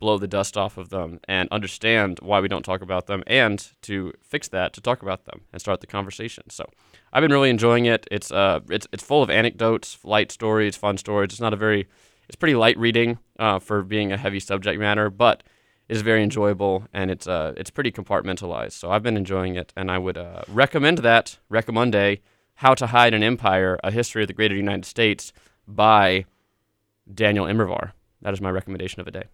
blow the dust off of them and understand why we don't talk about them, and to fix that, to talk about them and start the conversation. So I've been really enjoying it. It's uh, it's it's full of anecdotes, light stories, fun stories. It's not a very, it's pretty light reading uh, for being a heavy subject matter, but it's very enjoyable, and it's uh, it's pretty compartmentalized. So I've been enjoying it, and I would uh, recommend that, recommende, How to Hide an Empire, A History of the Greater United States by Daniel Immerwahr. That is my recommendation of the day.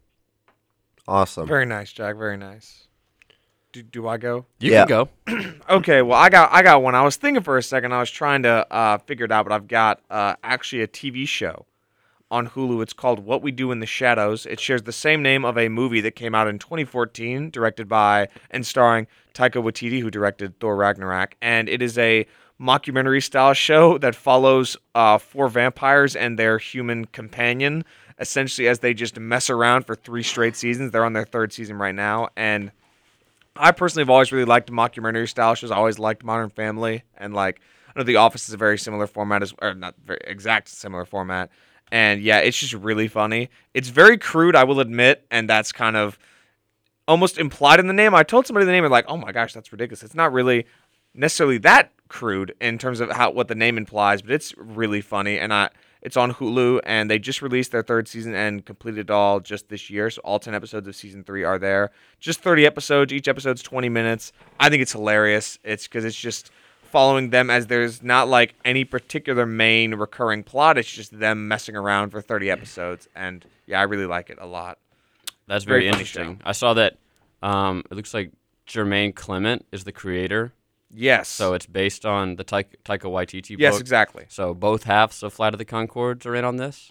Awesome. Very nice, Jack. Very nice. Do do I go? You yeah. can go. Okay. Well, I got I got one. I was thinking for a second. I was trying to uh, figure it out, but I've got uh, actually a T V show on Hulu. It's called What We Do in the Shadows. It shares the same name of a movie that came out in twenty fourteen, directed by and starring Taika Waititi, who directed Thor Ragnarok, and it is a mockumentary style show that follows uh, four vampires and their human companion, essentially, as they just mess around for three straight seasons. They're on their third season right now. And I personally have always really liked mockumentary style shows. I always liked Modern Family. And, like, I know The Office is a very similar format, as, or not very exact similar format. And, yeah, it's just really funny. It's very crude, I will admit, and that's kind of almost implied in the name. I told somebody the name, and like, oh, my gosh, that's ridiculous. It's not really necessarily that crude in terms of how what the name implies, but it's really funny. And I... It's on Hulu, and they just released their third season and completed it all just this year, so all ten episodes of Season three are there. Just thirty episodes. Each episode's twenty minutes. I think it's hilarious. It's because it's just following them as there's not, like, any particular main recurring plot. It's just them messing around for thirty episodes, and, yeah, I really like it a lot. That's very, very interesting. I saw that um, it looks like Jermaine Clement is the creator. Yes. So it's based on the Taika Waititi book. Yes, exactly. So both halves of Flight of the Conchords are in on this.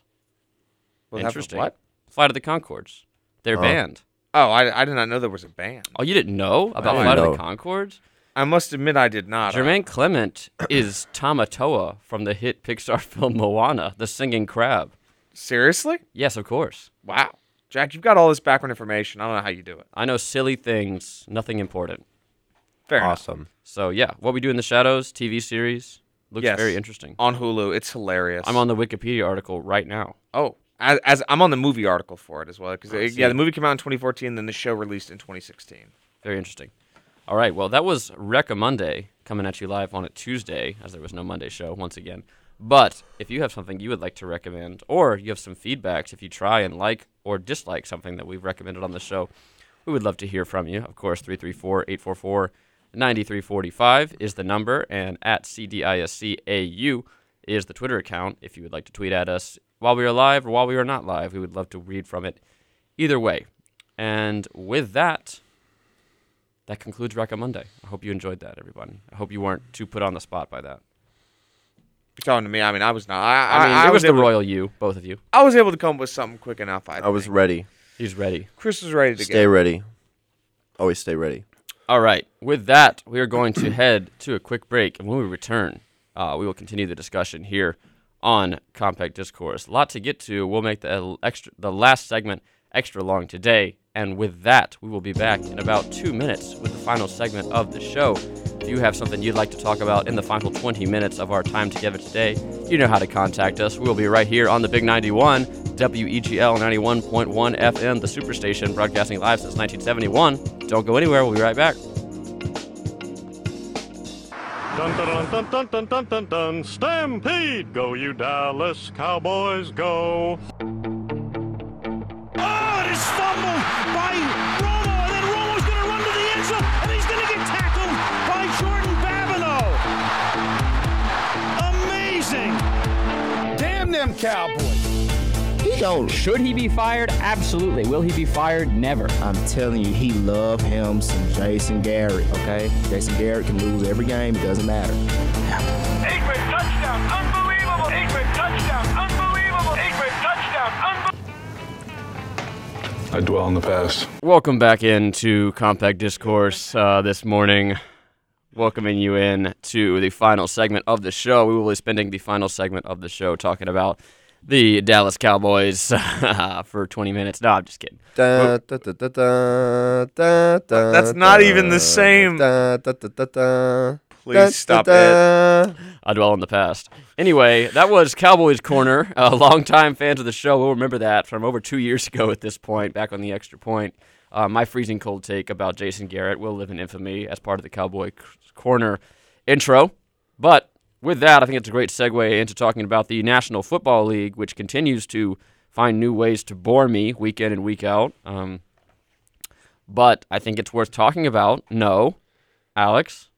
Both Interesting. What? Flight of the Conchords. They're uh, banned. Oh, I, I did not know there was a ban. Oh, you didn't know about didn't Flight know. of the Conchords? I must admit I did not. Jermaine Clement is Tamatoa from the hit Pixar film Moana, the singing crab. Seriously? Yes, of course. Wow. Jack, you've got all this background information. I don't know how you do it. I know silly things, nothing important. Fair enough. Awesome. So, yeah, What We Do in the Shadows, T V series, looks yes. very interesting. On Hulu. It's hilarious. I'm on the Wikipedia article right now. Oh, as, as I'm on the movie article for it as well. Because yeah, the movie came out in twenty fourteen, then the show released in twenty sixteen. Very interesting. All right, well, that was Recca Monday coming at you live on a Tuesday, as there was no Monday show once again. But if you have something you would like to recommend, or you have some feedbacks if you try and like or dislike something that we've recommended on the show, we would love to hear from you. Of course, three three four, eight four four, nine three four five is the number, and at C D I S C A U is the Twitter account. If you would like to tweet at us while we are live or while we are not live, we would love to read from it either way. And with that, that concludes Recca Monday. I hope you enjoyed that, everyone. I hope you weren't too put on the spot by that. You're talking to me. I mean, I was not. I, I, I mean, I it was, was the royal to, you, both of you. I was able to come up with something quick enough. I, I was ready. He's ready. Chris was ready to stay get. ready. Always stay ready. All right. With that, we are going to head to a quick break, and when we return, uh, we will continue the discussion here on Compact Discourse. A lot to get to. We'll make the extra, the last segment extra long today, and with that, we will be back in about two minutes with the final segment of the show. If you have something you'd like to talk about in the final twenty minutes of our time together today, you know how to contact us. We'll be right here on the Big ninety-one, W E G L ninety-one point one F M, the Superstation, broadcasting live since nineteen seventy-one. Don't go anywhere. We'll be right back. Dun, dun, dun, dun, dun, dun, dun, dun. Stampede! Go, you Dallas Cowboys, go! Oh, it is fumbled by Romo, and then Romo's going to run to the end zone, and he's going to get tackled. Jordan Babineau. Amazing. Damn them Cowboys. He's older. Should he be fired? Absolutely. Will he be fired? Never. I'm telling you, he loved him some Jason Garrett, okay? Jason Garrett can lose every game. It doesn't matter. Aikman touchdown. Unbelievable. Aikman touchdown. Unbelievable. Aikman touchdown. Unbelievable. I dwell on the past. Welcome back into Compact Discourse uh, this morning. Welcoming you in to the final segment of the show. We will be spending the final segment of the show talking about the Dallas Cowboys for twenty minutes. No, I'm just kidding. Da, da, da, da, da, da, That's not da, even the same. Da, da, da, da, da. Please da, stop da, da. it. I dwell on the past. Anyway, that was Cowboys Corner. Uh, longtime fans of the show will remember that from over two years ago at this point, back on the Extra Point. Uh, my freezing cold take about Jason Garrett will live in infamy as part of the Cowboy C- Corner intro. But with that, I think it's a great segue into talking about the National Football League, which continues to find new ways to bore me week in and week out. Um, but I think it's worth talking about. No, Alex?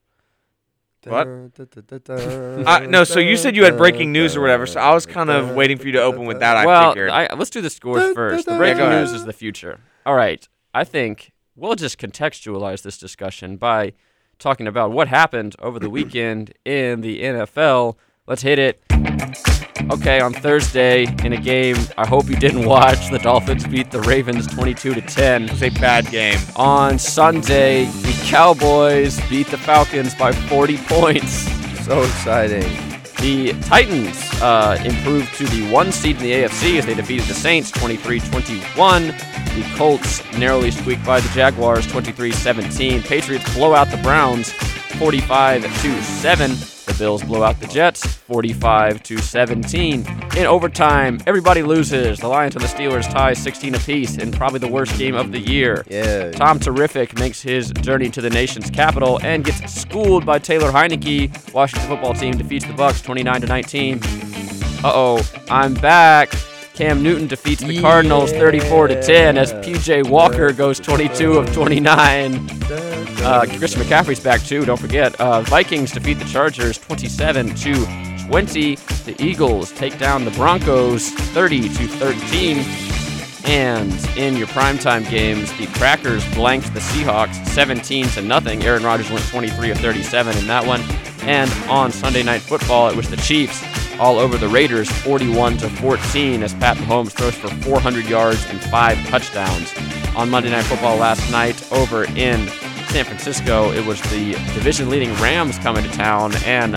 What? uh, no, so you said you had breaking news or whatever, so I was kind of waiting for you to open with that, well, I figured. I, let's do the scores first. The breaking yeah, news is the future. All right. I think we'll just contextualize this discussion by talking about what happened over the weekend in the N F L. Let's hit it. Okay, on Thursday, in a game I hope you didn't watch, the Dolphins beat the Ravens twenty-two to ten. It was a bad game. On Sunday, the Cowboys beat the Falcons by forty points. So exciting. The Titans uh, improved to the one seed in the A F C as they defeated the Saints twenty-three twenty-one. The Colts narrowly squeaked by the Jaguars twenty-three seventeen. Patriots blow out the Browns forty-five to seven. The Bills blow out the Jets forty-five to seventeen. In overtime, everybody loses. The Lions and the Steelers tie sixteen apiece in probably the worst game of the year. Yeah. Tom Terrific makes his journey to the nation's capital and gets schooled by Taylor Heineke. Washington football team defeats the Bucs twenty-nine to nineteen. Uh-oh, I'm back. Cam Newton defeats the Cardinals thirty-four to ten as P J Walker goes twenty-two of twenty-nine. Uh, Christian McCaffrey's back too, don't forget. Uh, Vikings defeat the Chargers twenty-seven to twenty. The Eagles take down the Broncos thirty to thirteen. And in your primetime games, the Packers blanked the Seahawks seventeen to nothing. Aaron Rodgers went twenty-three of thirty-seven in that one. And on Sunday Night Football, it was the Chiefs all over the Raiders forty-one to fourteen as Pat Mahomes throws for four hundred yards and five touchdowns. On Monday Night Football last night over in San Francisco, it was the division-leading Rams coming to town and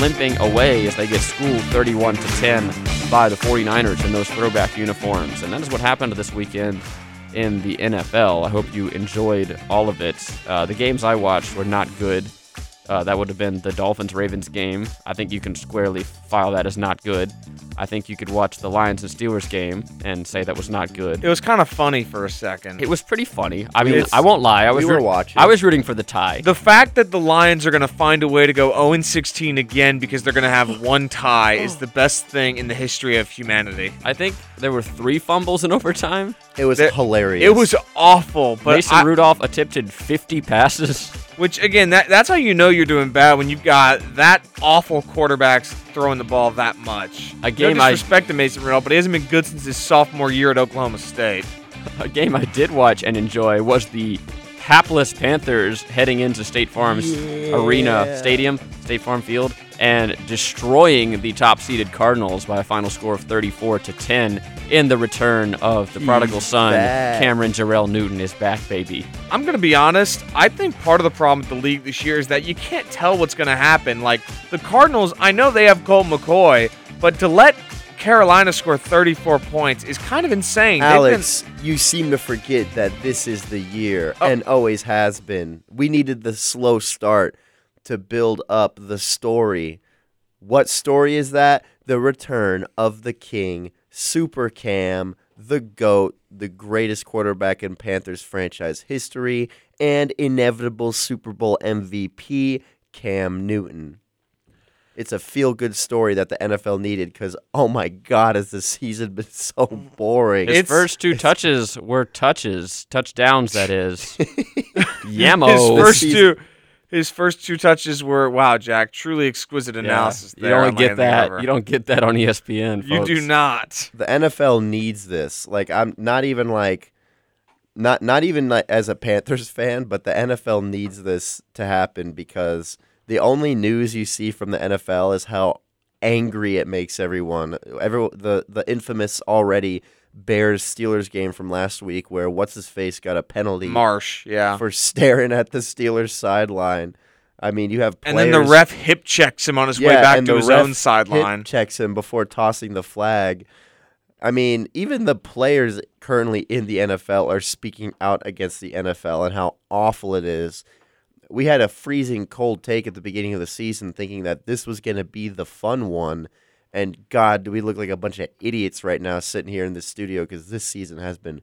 limping away as they get schooled thirty-one to ten by the 49ers in those throwback uniforms. And that is what happened this weekend in the N F L. I hope you enjoyed all of it. Uh, the games I watched were not good. Uh, that would have been the Dolphins-Ravens game. I think you can squarely file that as not good. I think you could watch the Lions and Steelers game and say that was not good. It was kind of funny for a second. It was pretty funny. I mean, it's, I won't lie. I was we were root- watching. I was rooting for the tie. The fact that the Lions are going to find a way to go oh and sixteen again because they're going to have one tie is the best thing in the history of humanity. I think there were three fumbles in overtime. It was there, hilarious. It was awful. But Mason I, Rudolph attempted fifty passes. Which, again, that, that's how you know you're doing bad when you've got that awful quarterbacks throwing the ball that much. A game no disrespect I, to Mason Rudolph, but he hasn't been good since his sophomore year at Oklahoma State. A game I did watch and enjoy was the hapless Panthers heading into State Farm's yeah. Arena Stadium, State Farm Field, and destroying the top-seeded Cardinals by a final score of thirty-four to ten in the return of the He's prodigal son. Back. Cameron Jarrell Newton is back, baby. I'm going to be honest. I think part of the problem with the league this year is that you can't tell what's going to happen. Like, the Cardinals, I know they have Colt McCoy, but to let Carolina score thirty-four points is kind of insane. Alex, been... you seem to forget that this is the year oh. and always has been. We needed the slow start to build up the story. What story is that? The return of the king, Super Cam, the GOAT, the greatest quarterback in Panthers franchise history, and inevitable Super Bowl M V P, Cam Newton. It's a feel-good story that the N F L needed because, oh my God, has the season been so boring. His it's, first two touches were touches. Touchdowns, that is. Yamo. His first two... His first two touches were, wow, Jack, truly exquisite analysis. Yeah, you don't get that. Ever. You don't get that on E S P N, folks. You do not. The N F L needs this. Like, I'm not even like, not not even like as a Panthers fan, but the N F L needs this to happen because the only news you see from the N F L is how angry it makes everyone. Every the the infamous already Bears Steelers game from last week where what's his face got a penalty Marsh yeah for staring at the Steelers sideline. I mean, you have players, and then the ref hip checks him on his yeah, way back to his own sideline. Hip checks him before tossing the flag. I mean, even the players currently in the N F L are speaking out against the N F L and how awful it is. We had a freezing cold take at the beginning of the season thinking that this was going to be the fun one. And, God, do we look like a bunch of idiots right now sitting here in the studio because this season has been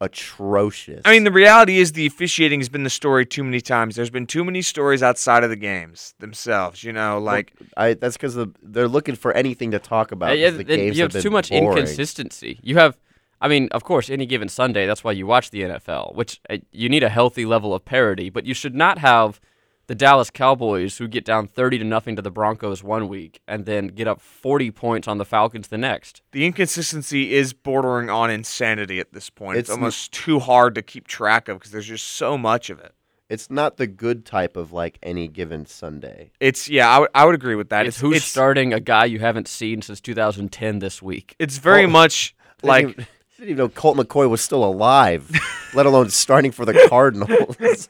atrocious. I mean, the reality is the officiating has been the story too many times. There's been too many stories outside of the games themselves, you know. like well, I, That's because the, they're looking for anything to talk about. Yeah, the games you have, have too much boring. Inconsistency. You have, I mean, of course, any given Sunday, that's why you watch the N F L, which uh, you need a healthy level of parity, but you should not have the Dallas Cowboys, who get down thirty to nothing to the Broncos one week and then get up forty points on the Falcons the next. The inconsistency is bordering on insanity at this point. It's, it's almost n- too hard to keep track of because there's just so much of it. It's not the good type of like any given Sunday. It's yeah, I, w- I would agree with that. It's, it's who's it's, starting a guy you haven't seen since two thousand ten this week. It's very Colt, much like... I didn't, even, I didn't even know Colt McCoy was still alive, let alone starting for the Cardinals.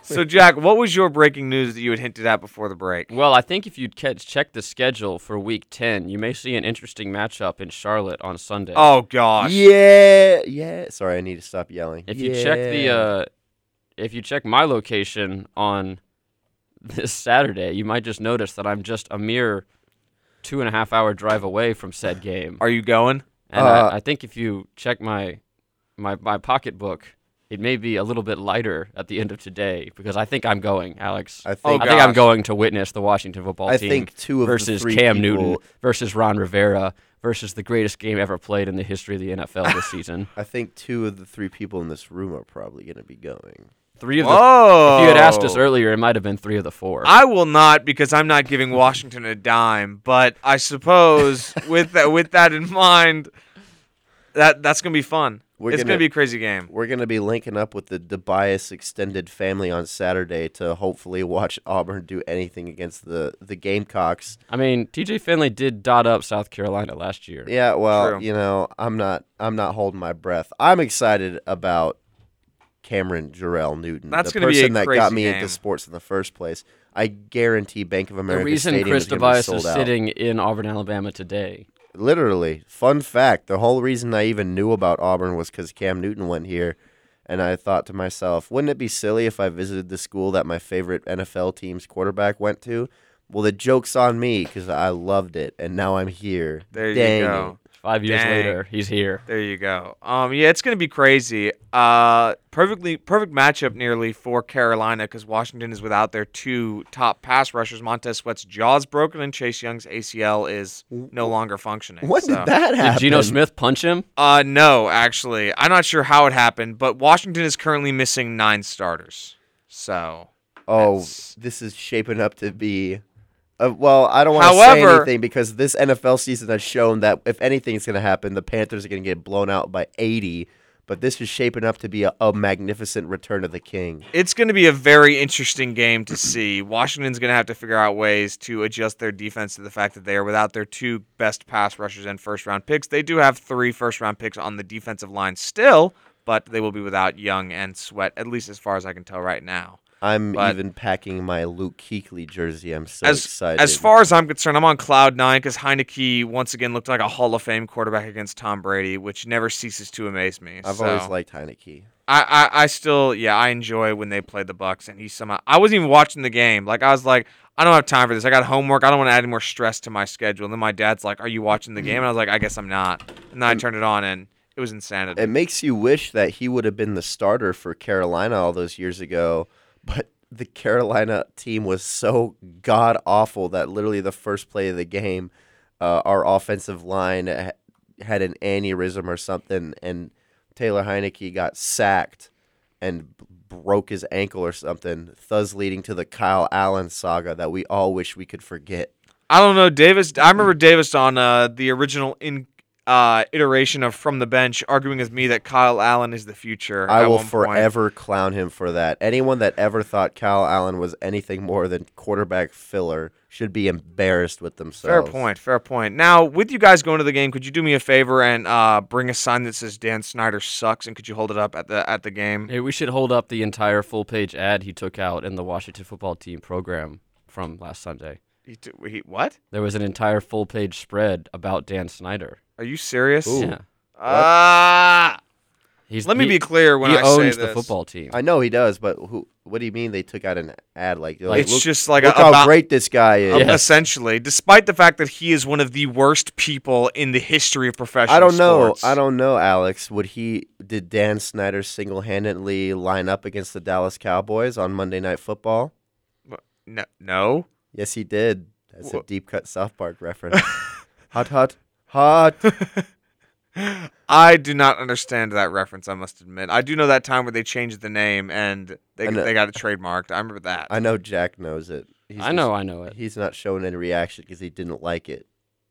So, Jack, what was your breaking news that you had hinted at before the break? Well, I think if you check the schedule for Week ten, you may see an interesting matchup in Charlotte on Sunday. Oh, gosh. Yeah, yeah. Sorry, I need to stop yelling. If yeah. you check the, uh, if you check my location on this Saturday, you might just notice that I'm just a mere two and a half hour drive away from said game. Are you going? And uh, I, I think if you check my my my pocketbook, it may be a little bit lighter at the end of today because I think I'm going, Alex. I think, oh, I think I'm going to witness the Washington football I team think two of versus the three Cam people. Newton versus Ron Rivera versus the greatest game ever played in the history of the N F L this season. I think two of the three people in this room are probably going to be going. Three of the, If you had asked us earlier, it might have been three of the four. I will not because I'm not giving Washington a dime, but I suppose with that, with that in mind, that that's going to be fun. We're it's going to be a crazy game. We're going to be linking up with the DeBias extended family on Saturday to hopefully watch Auburn do anything against the, the Gamecocks. I mean, T J Finley did dot up South Carolina last year. Yeah, well, True. you know, I'm not I'm not holding my breath. I'm excited about Cameron Jarrell Newton, that's the person that got me game. into sports in the first place. I guarantee Bank of America Stadium is going to be sold out. The reason Chris Tobias is sitting in Auburn, Alabama today. Literally. Fun fact. The whole reason I even knew about Auburn was because Cam Newton went here, and I thought to myself, wouldn't it be silly if I visited the school that my favorite N F L team's quarterback went to? Well, the joke's on me because I loved it, and now I'm here. There you Dang. go. Five years Dang. later, he's here. There you go. Um, yeah, it's gonna be crazy. Uh, perfectly perfect matchup nearly for Carolina because Washington is without their two top pass rushers. Montez Sweat's jaw's broken and Chase Young's A C L is no longer functioning. When so. did that happen? Did Geno Smith punch him? Uh, no, actually, I'm not sure how it happened, but Washington is currently missing nine starters. So, oh, that's... this is shaping up to be. Uh, well, I don't want to say anything because this N F L season has shown that if anything is going to happen, the Panthers are going to get blown out by eighty. But this is shaping up to be a, a magnificent return of the king. It's going to be a very interesting game to see. Washington's going to have to figure out ways to adjust their defense to the fact that they are without their two best pass rushers and first-round picks. They do have three first-round picks on the defensive line still, but they will be without Young and Sweat, at least as far as I can tell right now. I'm but even packing my Luke Kuechly jersey. I'm so as, excited. As far as I'm concerned, I'm on cloud nine because Heineke once again looked like a Hall of Fame quarterback against Tom Brady, which never ceases to amaze me. I've so. always liked Heineke. I, I, I still, yeah, I enjoy when they play the Bucs, and he somehow. I wasn't even watching the game. Like I was like, I don't have time for this. I got homework. I don't want to add any more stress to my schedule. And then my dad's like, "Are you watching the game?" And I was like, "I guess I'm not." And then I turned it on and. It was insanity. It makes you wish that he would have been the starter for Carolina all those years ago, but the Carolina team was so god-awful that literally the first play of the game, uh, our offensive line ha- had an aneurysm or something, and Taylor Heineke got sacked and b- broke his ankle or something, thus leading to the Kyle Allen saga that we all wish we could forget. I don't know, Davis. I remember Davis on uh, the original in. Uh, iteration of From the Bench arguing with me that Kyle Allen is the future. I will forever point. clown him for that. Anyone that ever thought Kyle Allen was anything more than quarterback filler should be embarrassed with themselves. Fair point, fair point. Now, with you guys going to the game, could you do me a favor and uh, bring a sign that says Dan Snyder sucks, and could you hold it up at the at the game? Hey, we should hold up the entire full-page ad he took out in the Washington Football Team program from last Sunday. He, t- he what? There was an entire full-page spread about Dan Snyder. Are you serious? Ooh. Yeah. Ah. Uh, Let me he, be clear when I say this. He owns the football team. I know he does, but who? What do you mean they took out an ad like? like it's look, just like look a, how about, great this guy is. Um, yes. Essentially, despite the fact that he is one of the worst people in the history of professional. I don't sports. know. I don't know, Alex. Would he? Did Dan Snyder single-handedly line up against the Dallas Cowboys on Monday Night Football? No. No. Yes, he did. That's Whoa. a deep-cut South Park reference. hot, hot. Hot. I do not understand that reference, I must admit. I do know that time where they changed the name and they they got it trademarked. I remember that. I know Jack knows it. He's I know, just, I know it. He's not showing any reaction because he didn't like it.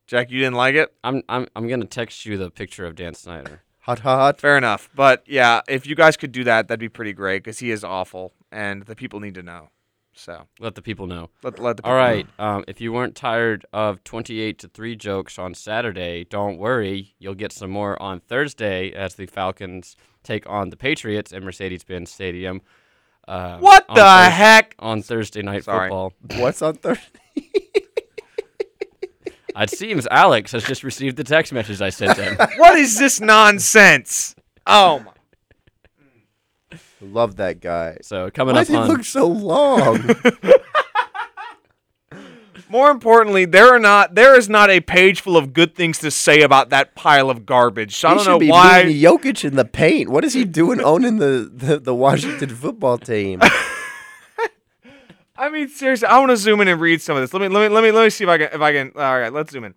Jack, you didn't like it? I'm I'm I'm gonna text you the picture of Dan Snyder. Hot, hot. Fair enough. But yeah, if you guys could do that, that'd be pretty great because he is awful and the people need to know. So let the people know. Let, let the people All right. Know. Um, if you weren't tired of twenty-eight to three jokes on Saturday, don't worry. You'll get some more on Thursday as the Falcons take on the Patriots at Mercedes-Benz Stadium. Uh, what the thir- heck on Thursday night Sorry. football? What's on Thursday? It seems Alex has just received the text message I sent him. What is this nonsense? Oh my. Love that guy. So coming Why up, does he on... look so long? More importantly, there are not there is not a page full of good things to say about that pile of garbage. So he I don't should know be why beating Jokic in the paint. What is he doing owning the, the, the Washington football team? I mean, seriously, I want to zoom in and read some of this. Let me let me let me let me see if I can if I can. All right, let's zoom in.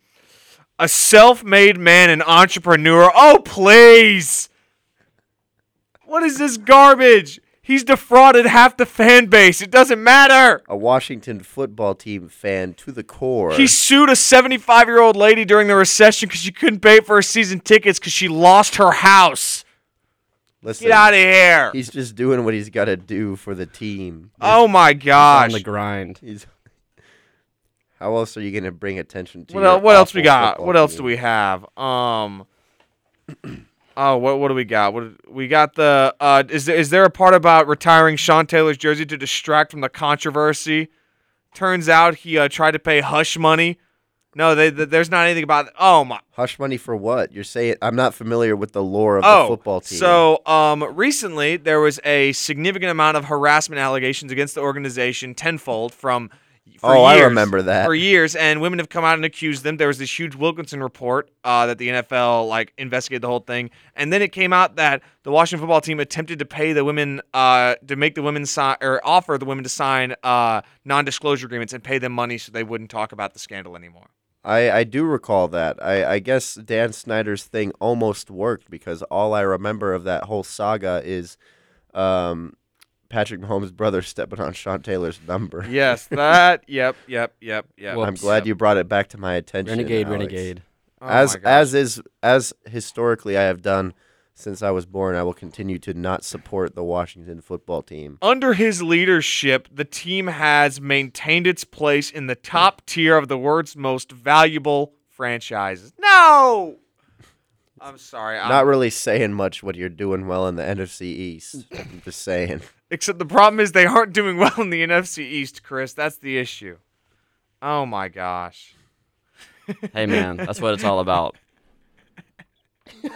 A self-made man, an entrepreneur. Oh, please. What is this garbage? He's defrauded half the fan base. It doesn't matter. A Washington football team fan to the core. He sued a seventy-five-year-old lady during the recession because she couldn't pay for her season tickets because she lost her house. Listen, get out of here. He's just doing what he's got to do for the team. He's, oh, my gosh. He's on the grind. He's, how else are you going to bring attention to what, el- what else we got? What else team? do we have? Um... Oh, what what do we got? What we got the uh, is there, is there a part about retiring Sean Taylor's jersey to distract from the controversy? Turns out he uh, tried to pay hush money. No, they, they, there's not anything about. Oh my, hush money for what? You're saying I'm not familiar with the lore of oh, the football team. So, um, recently there was a significant amount of harassment allegations against the organization tenfold from. For oh, years, I remember that. For years, and women have come out and accused them. There was this huge Wilkinson report uh, that the N F L like investigated the whole thing, and then it came out that the Washington football team attempted to pay the women uh, to make the women sign or offer the women to sign uh, non-disclosure agreements and pay them money so they wouldn't talk about the scandal anymore. I, I do recall that. I, I guess Dan Snyder's thing almost worked because all I remember of that whole saga is. Um, Patrick Mahomes' brother stepping on Sean Taylor's number. Yes, that. Yep, yep, yep, yep. Whoops, I'm glad yep. you brought it back to my attention. Renegade, Alex. renegade. Oh as as is as historically I have done since I was born, I will continue to not support the Washington football team. Under his leadership, the team has maintained its place in the top tier of the world's most valuable franchises. No. I'm sorry. I'm not really saying much when you're doing well in the N F C East. I'm just saying. Except the problem is they aren't doing well in the N F C East, Chris. That's the issue. Oh, my gosh. Hey, man, that's what it's all about.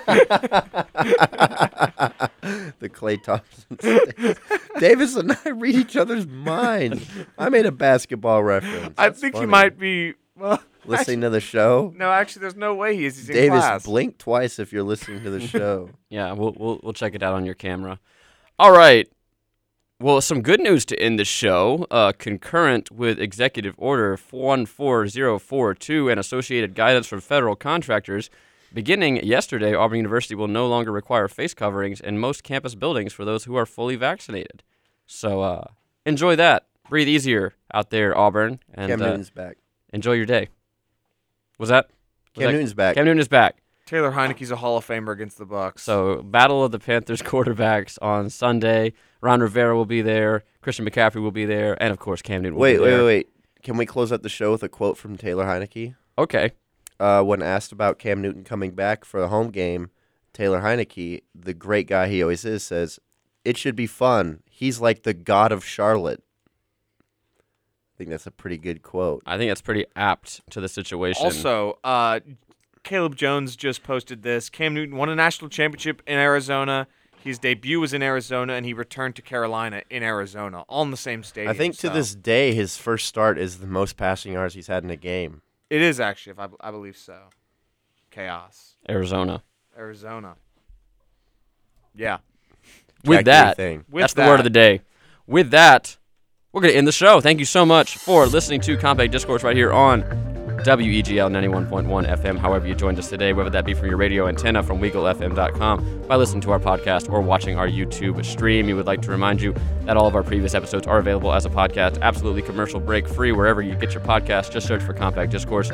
The Clay Thompson sticks. Davis and I read each other's minds. I made a basketball reference. That's I think funny. He might be... Well, listening actually, to the show? No, actually, there's no way he is. He's in Davis, class. Blink twice if you're listening to the show. Yeah, we'll, we'll we'll check it out on your camera. All right. Well, some good news to end the show. Uh, concurrent with Executive Order four one four zero four two and associated guidance from federal contractors, beginning yesterday, Auburn University will no longer require face coverings in most campus buildings for those who are fully vaccinated. So uh, enjoy that. Breathe easier out there, Auburn. And, Cam Newton's uh, back. Enjoy your day. Was that? Was Cam that? Newton's back. Cam Newton is back. Taylor Heineke's a Hall of Famer against the Bucks. So, battle of the Panthers quarterbacks on Sunday. Ron Rivera will be there. Christian McCaffrey will be there. And, of course, Cam Newton will wait, be there. Wait, wait, wait. Can we close out the show with a quote from Taylor Heineke? Okay. Uh, when asked about Cam Newton coming back for the home game, Taylor Heineke, the great guy he always is, says, "It should be fun. He's like the god of Charlotte." I think that's a pretty good quote. I think that's pretty apt to the situation. Also, uh, Caleb Jones just posted this. Cam Newton won a national championship in Arizona. His debut was in Arizona, and he returned to Carolina in Arizona, all in the same stadium. I think to so. this day his first start is the most passing yards he's had in a game. It is, actually, if I, I believe so. Chaos. Arizona. Arizona. Yeah. With that, With that's that. the word of the day. With that... We're going to end the show. Thank you so much for listening to Compact Discourse right here on W E G L ninety-one point one F M, however you joined us today, whether that be from your radio antenna, from Weagle F M dot com, by listening to our podcast or watching our YouTube stream. We would like to remind you that all of our previous episodes are available as a podcast, absolutely commercial break free, wherever you get your podcast. Just search for Compact Discourse.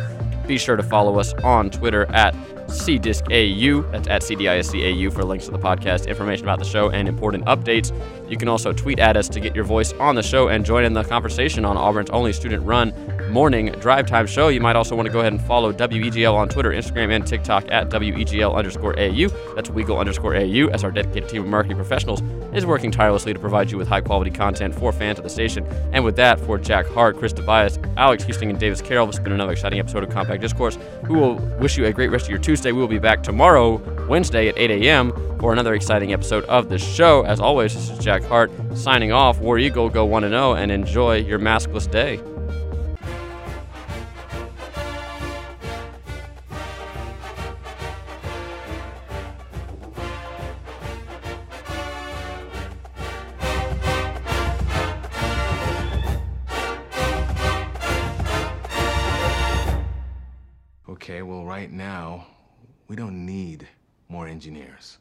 Be sure to follow us on Twitter at C D I S C A U, that's at C D I S C A U for links to the podcast, information about the show, and important updates. You can also tweet at us to get your voice on the show and join in the conversation on Auburn's only student-run morning drive time show. You might also want to go ahead and follow W E G L on Twitter, Instagram, and TikTok at W E G L underscore A U. That's Weagle underscore A U, as our dedicated team of marketing professionals is working tirelessly to provide you with high-quality content for fans of the station. And with that, for Jack Hart, Chris Tobias, Alex Houston, and Davis Carroll, this has been another exciting episode of Compact Discourse. We will wish you a great rest of your Tuesday. We will be back tomorrow, Wednesday at eight a.m. for another exciting episode of the show. As always, this is Jack Hart signing off. War Eagle, go one and oh, and enjoy your maskless day. Okay, well, right now, we don't need more engineers.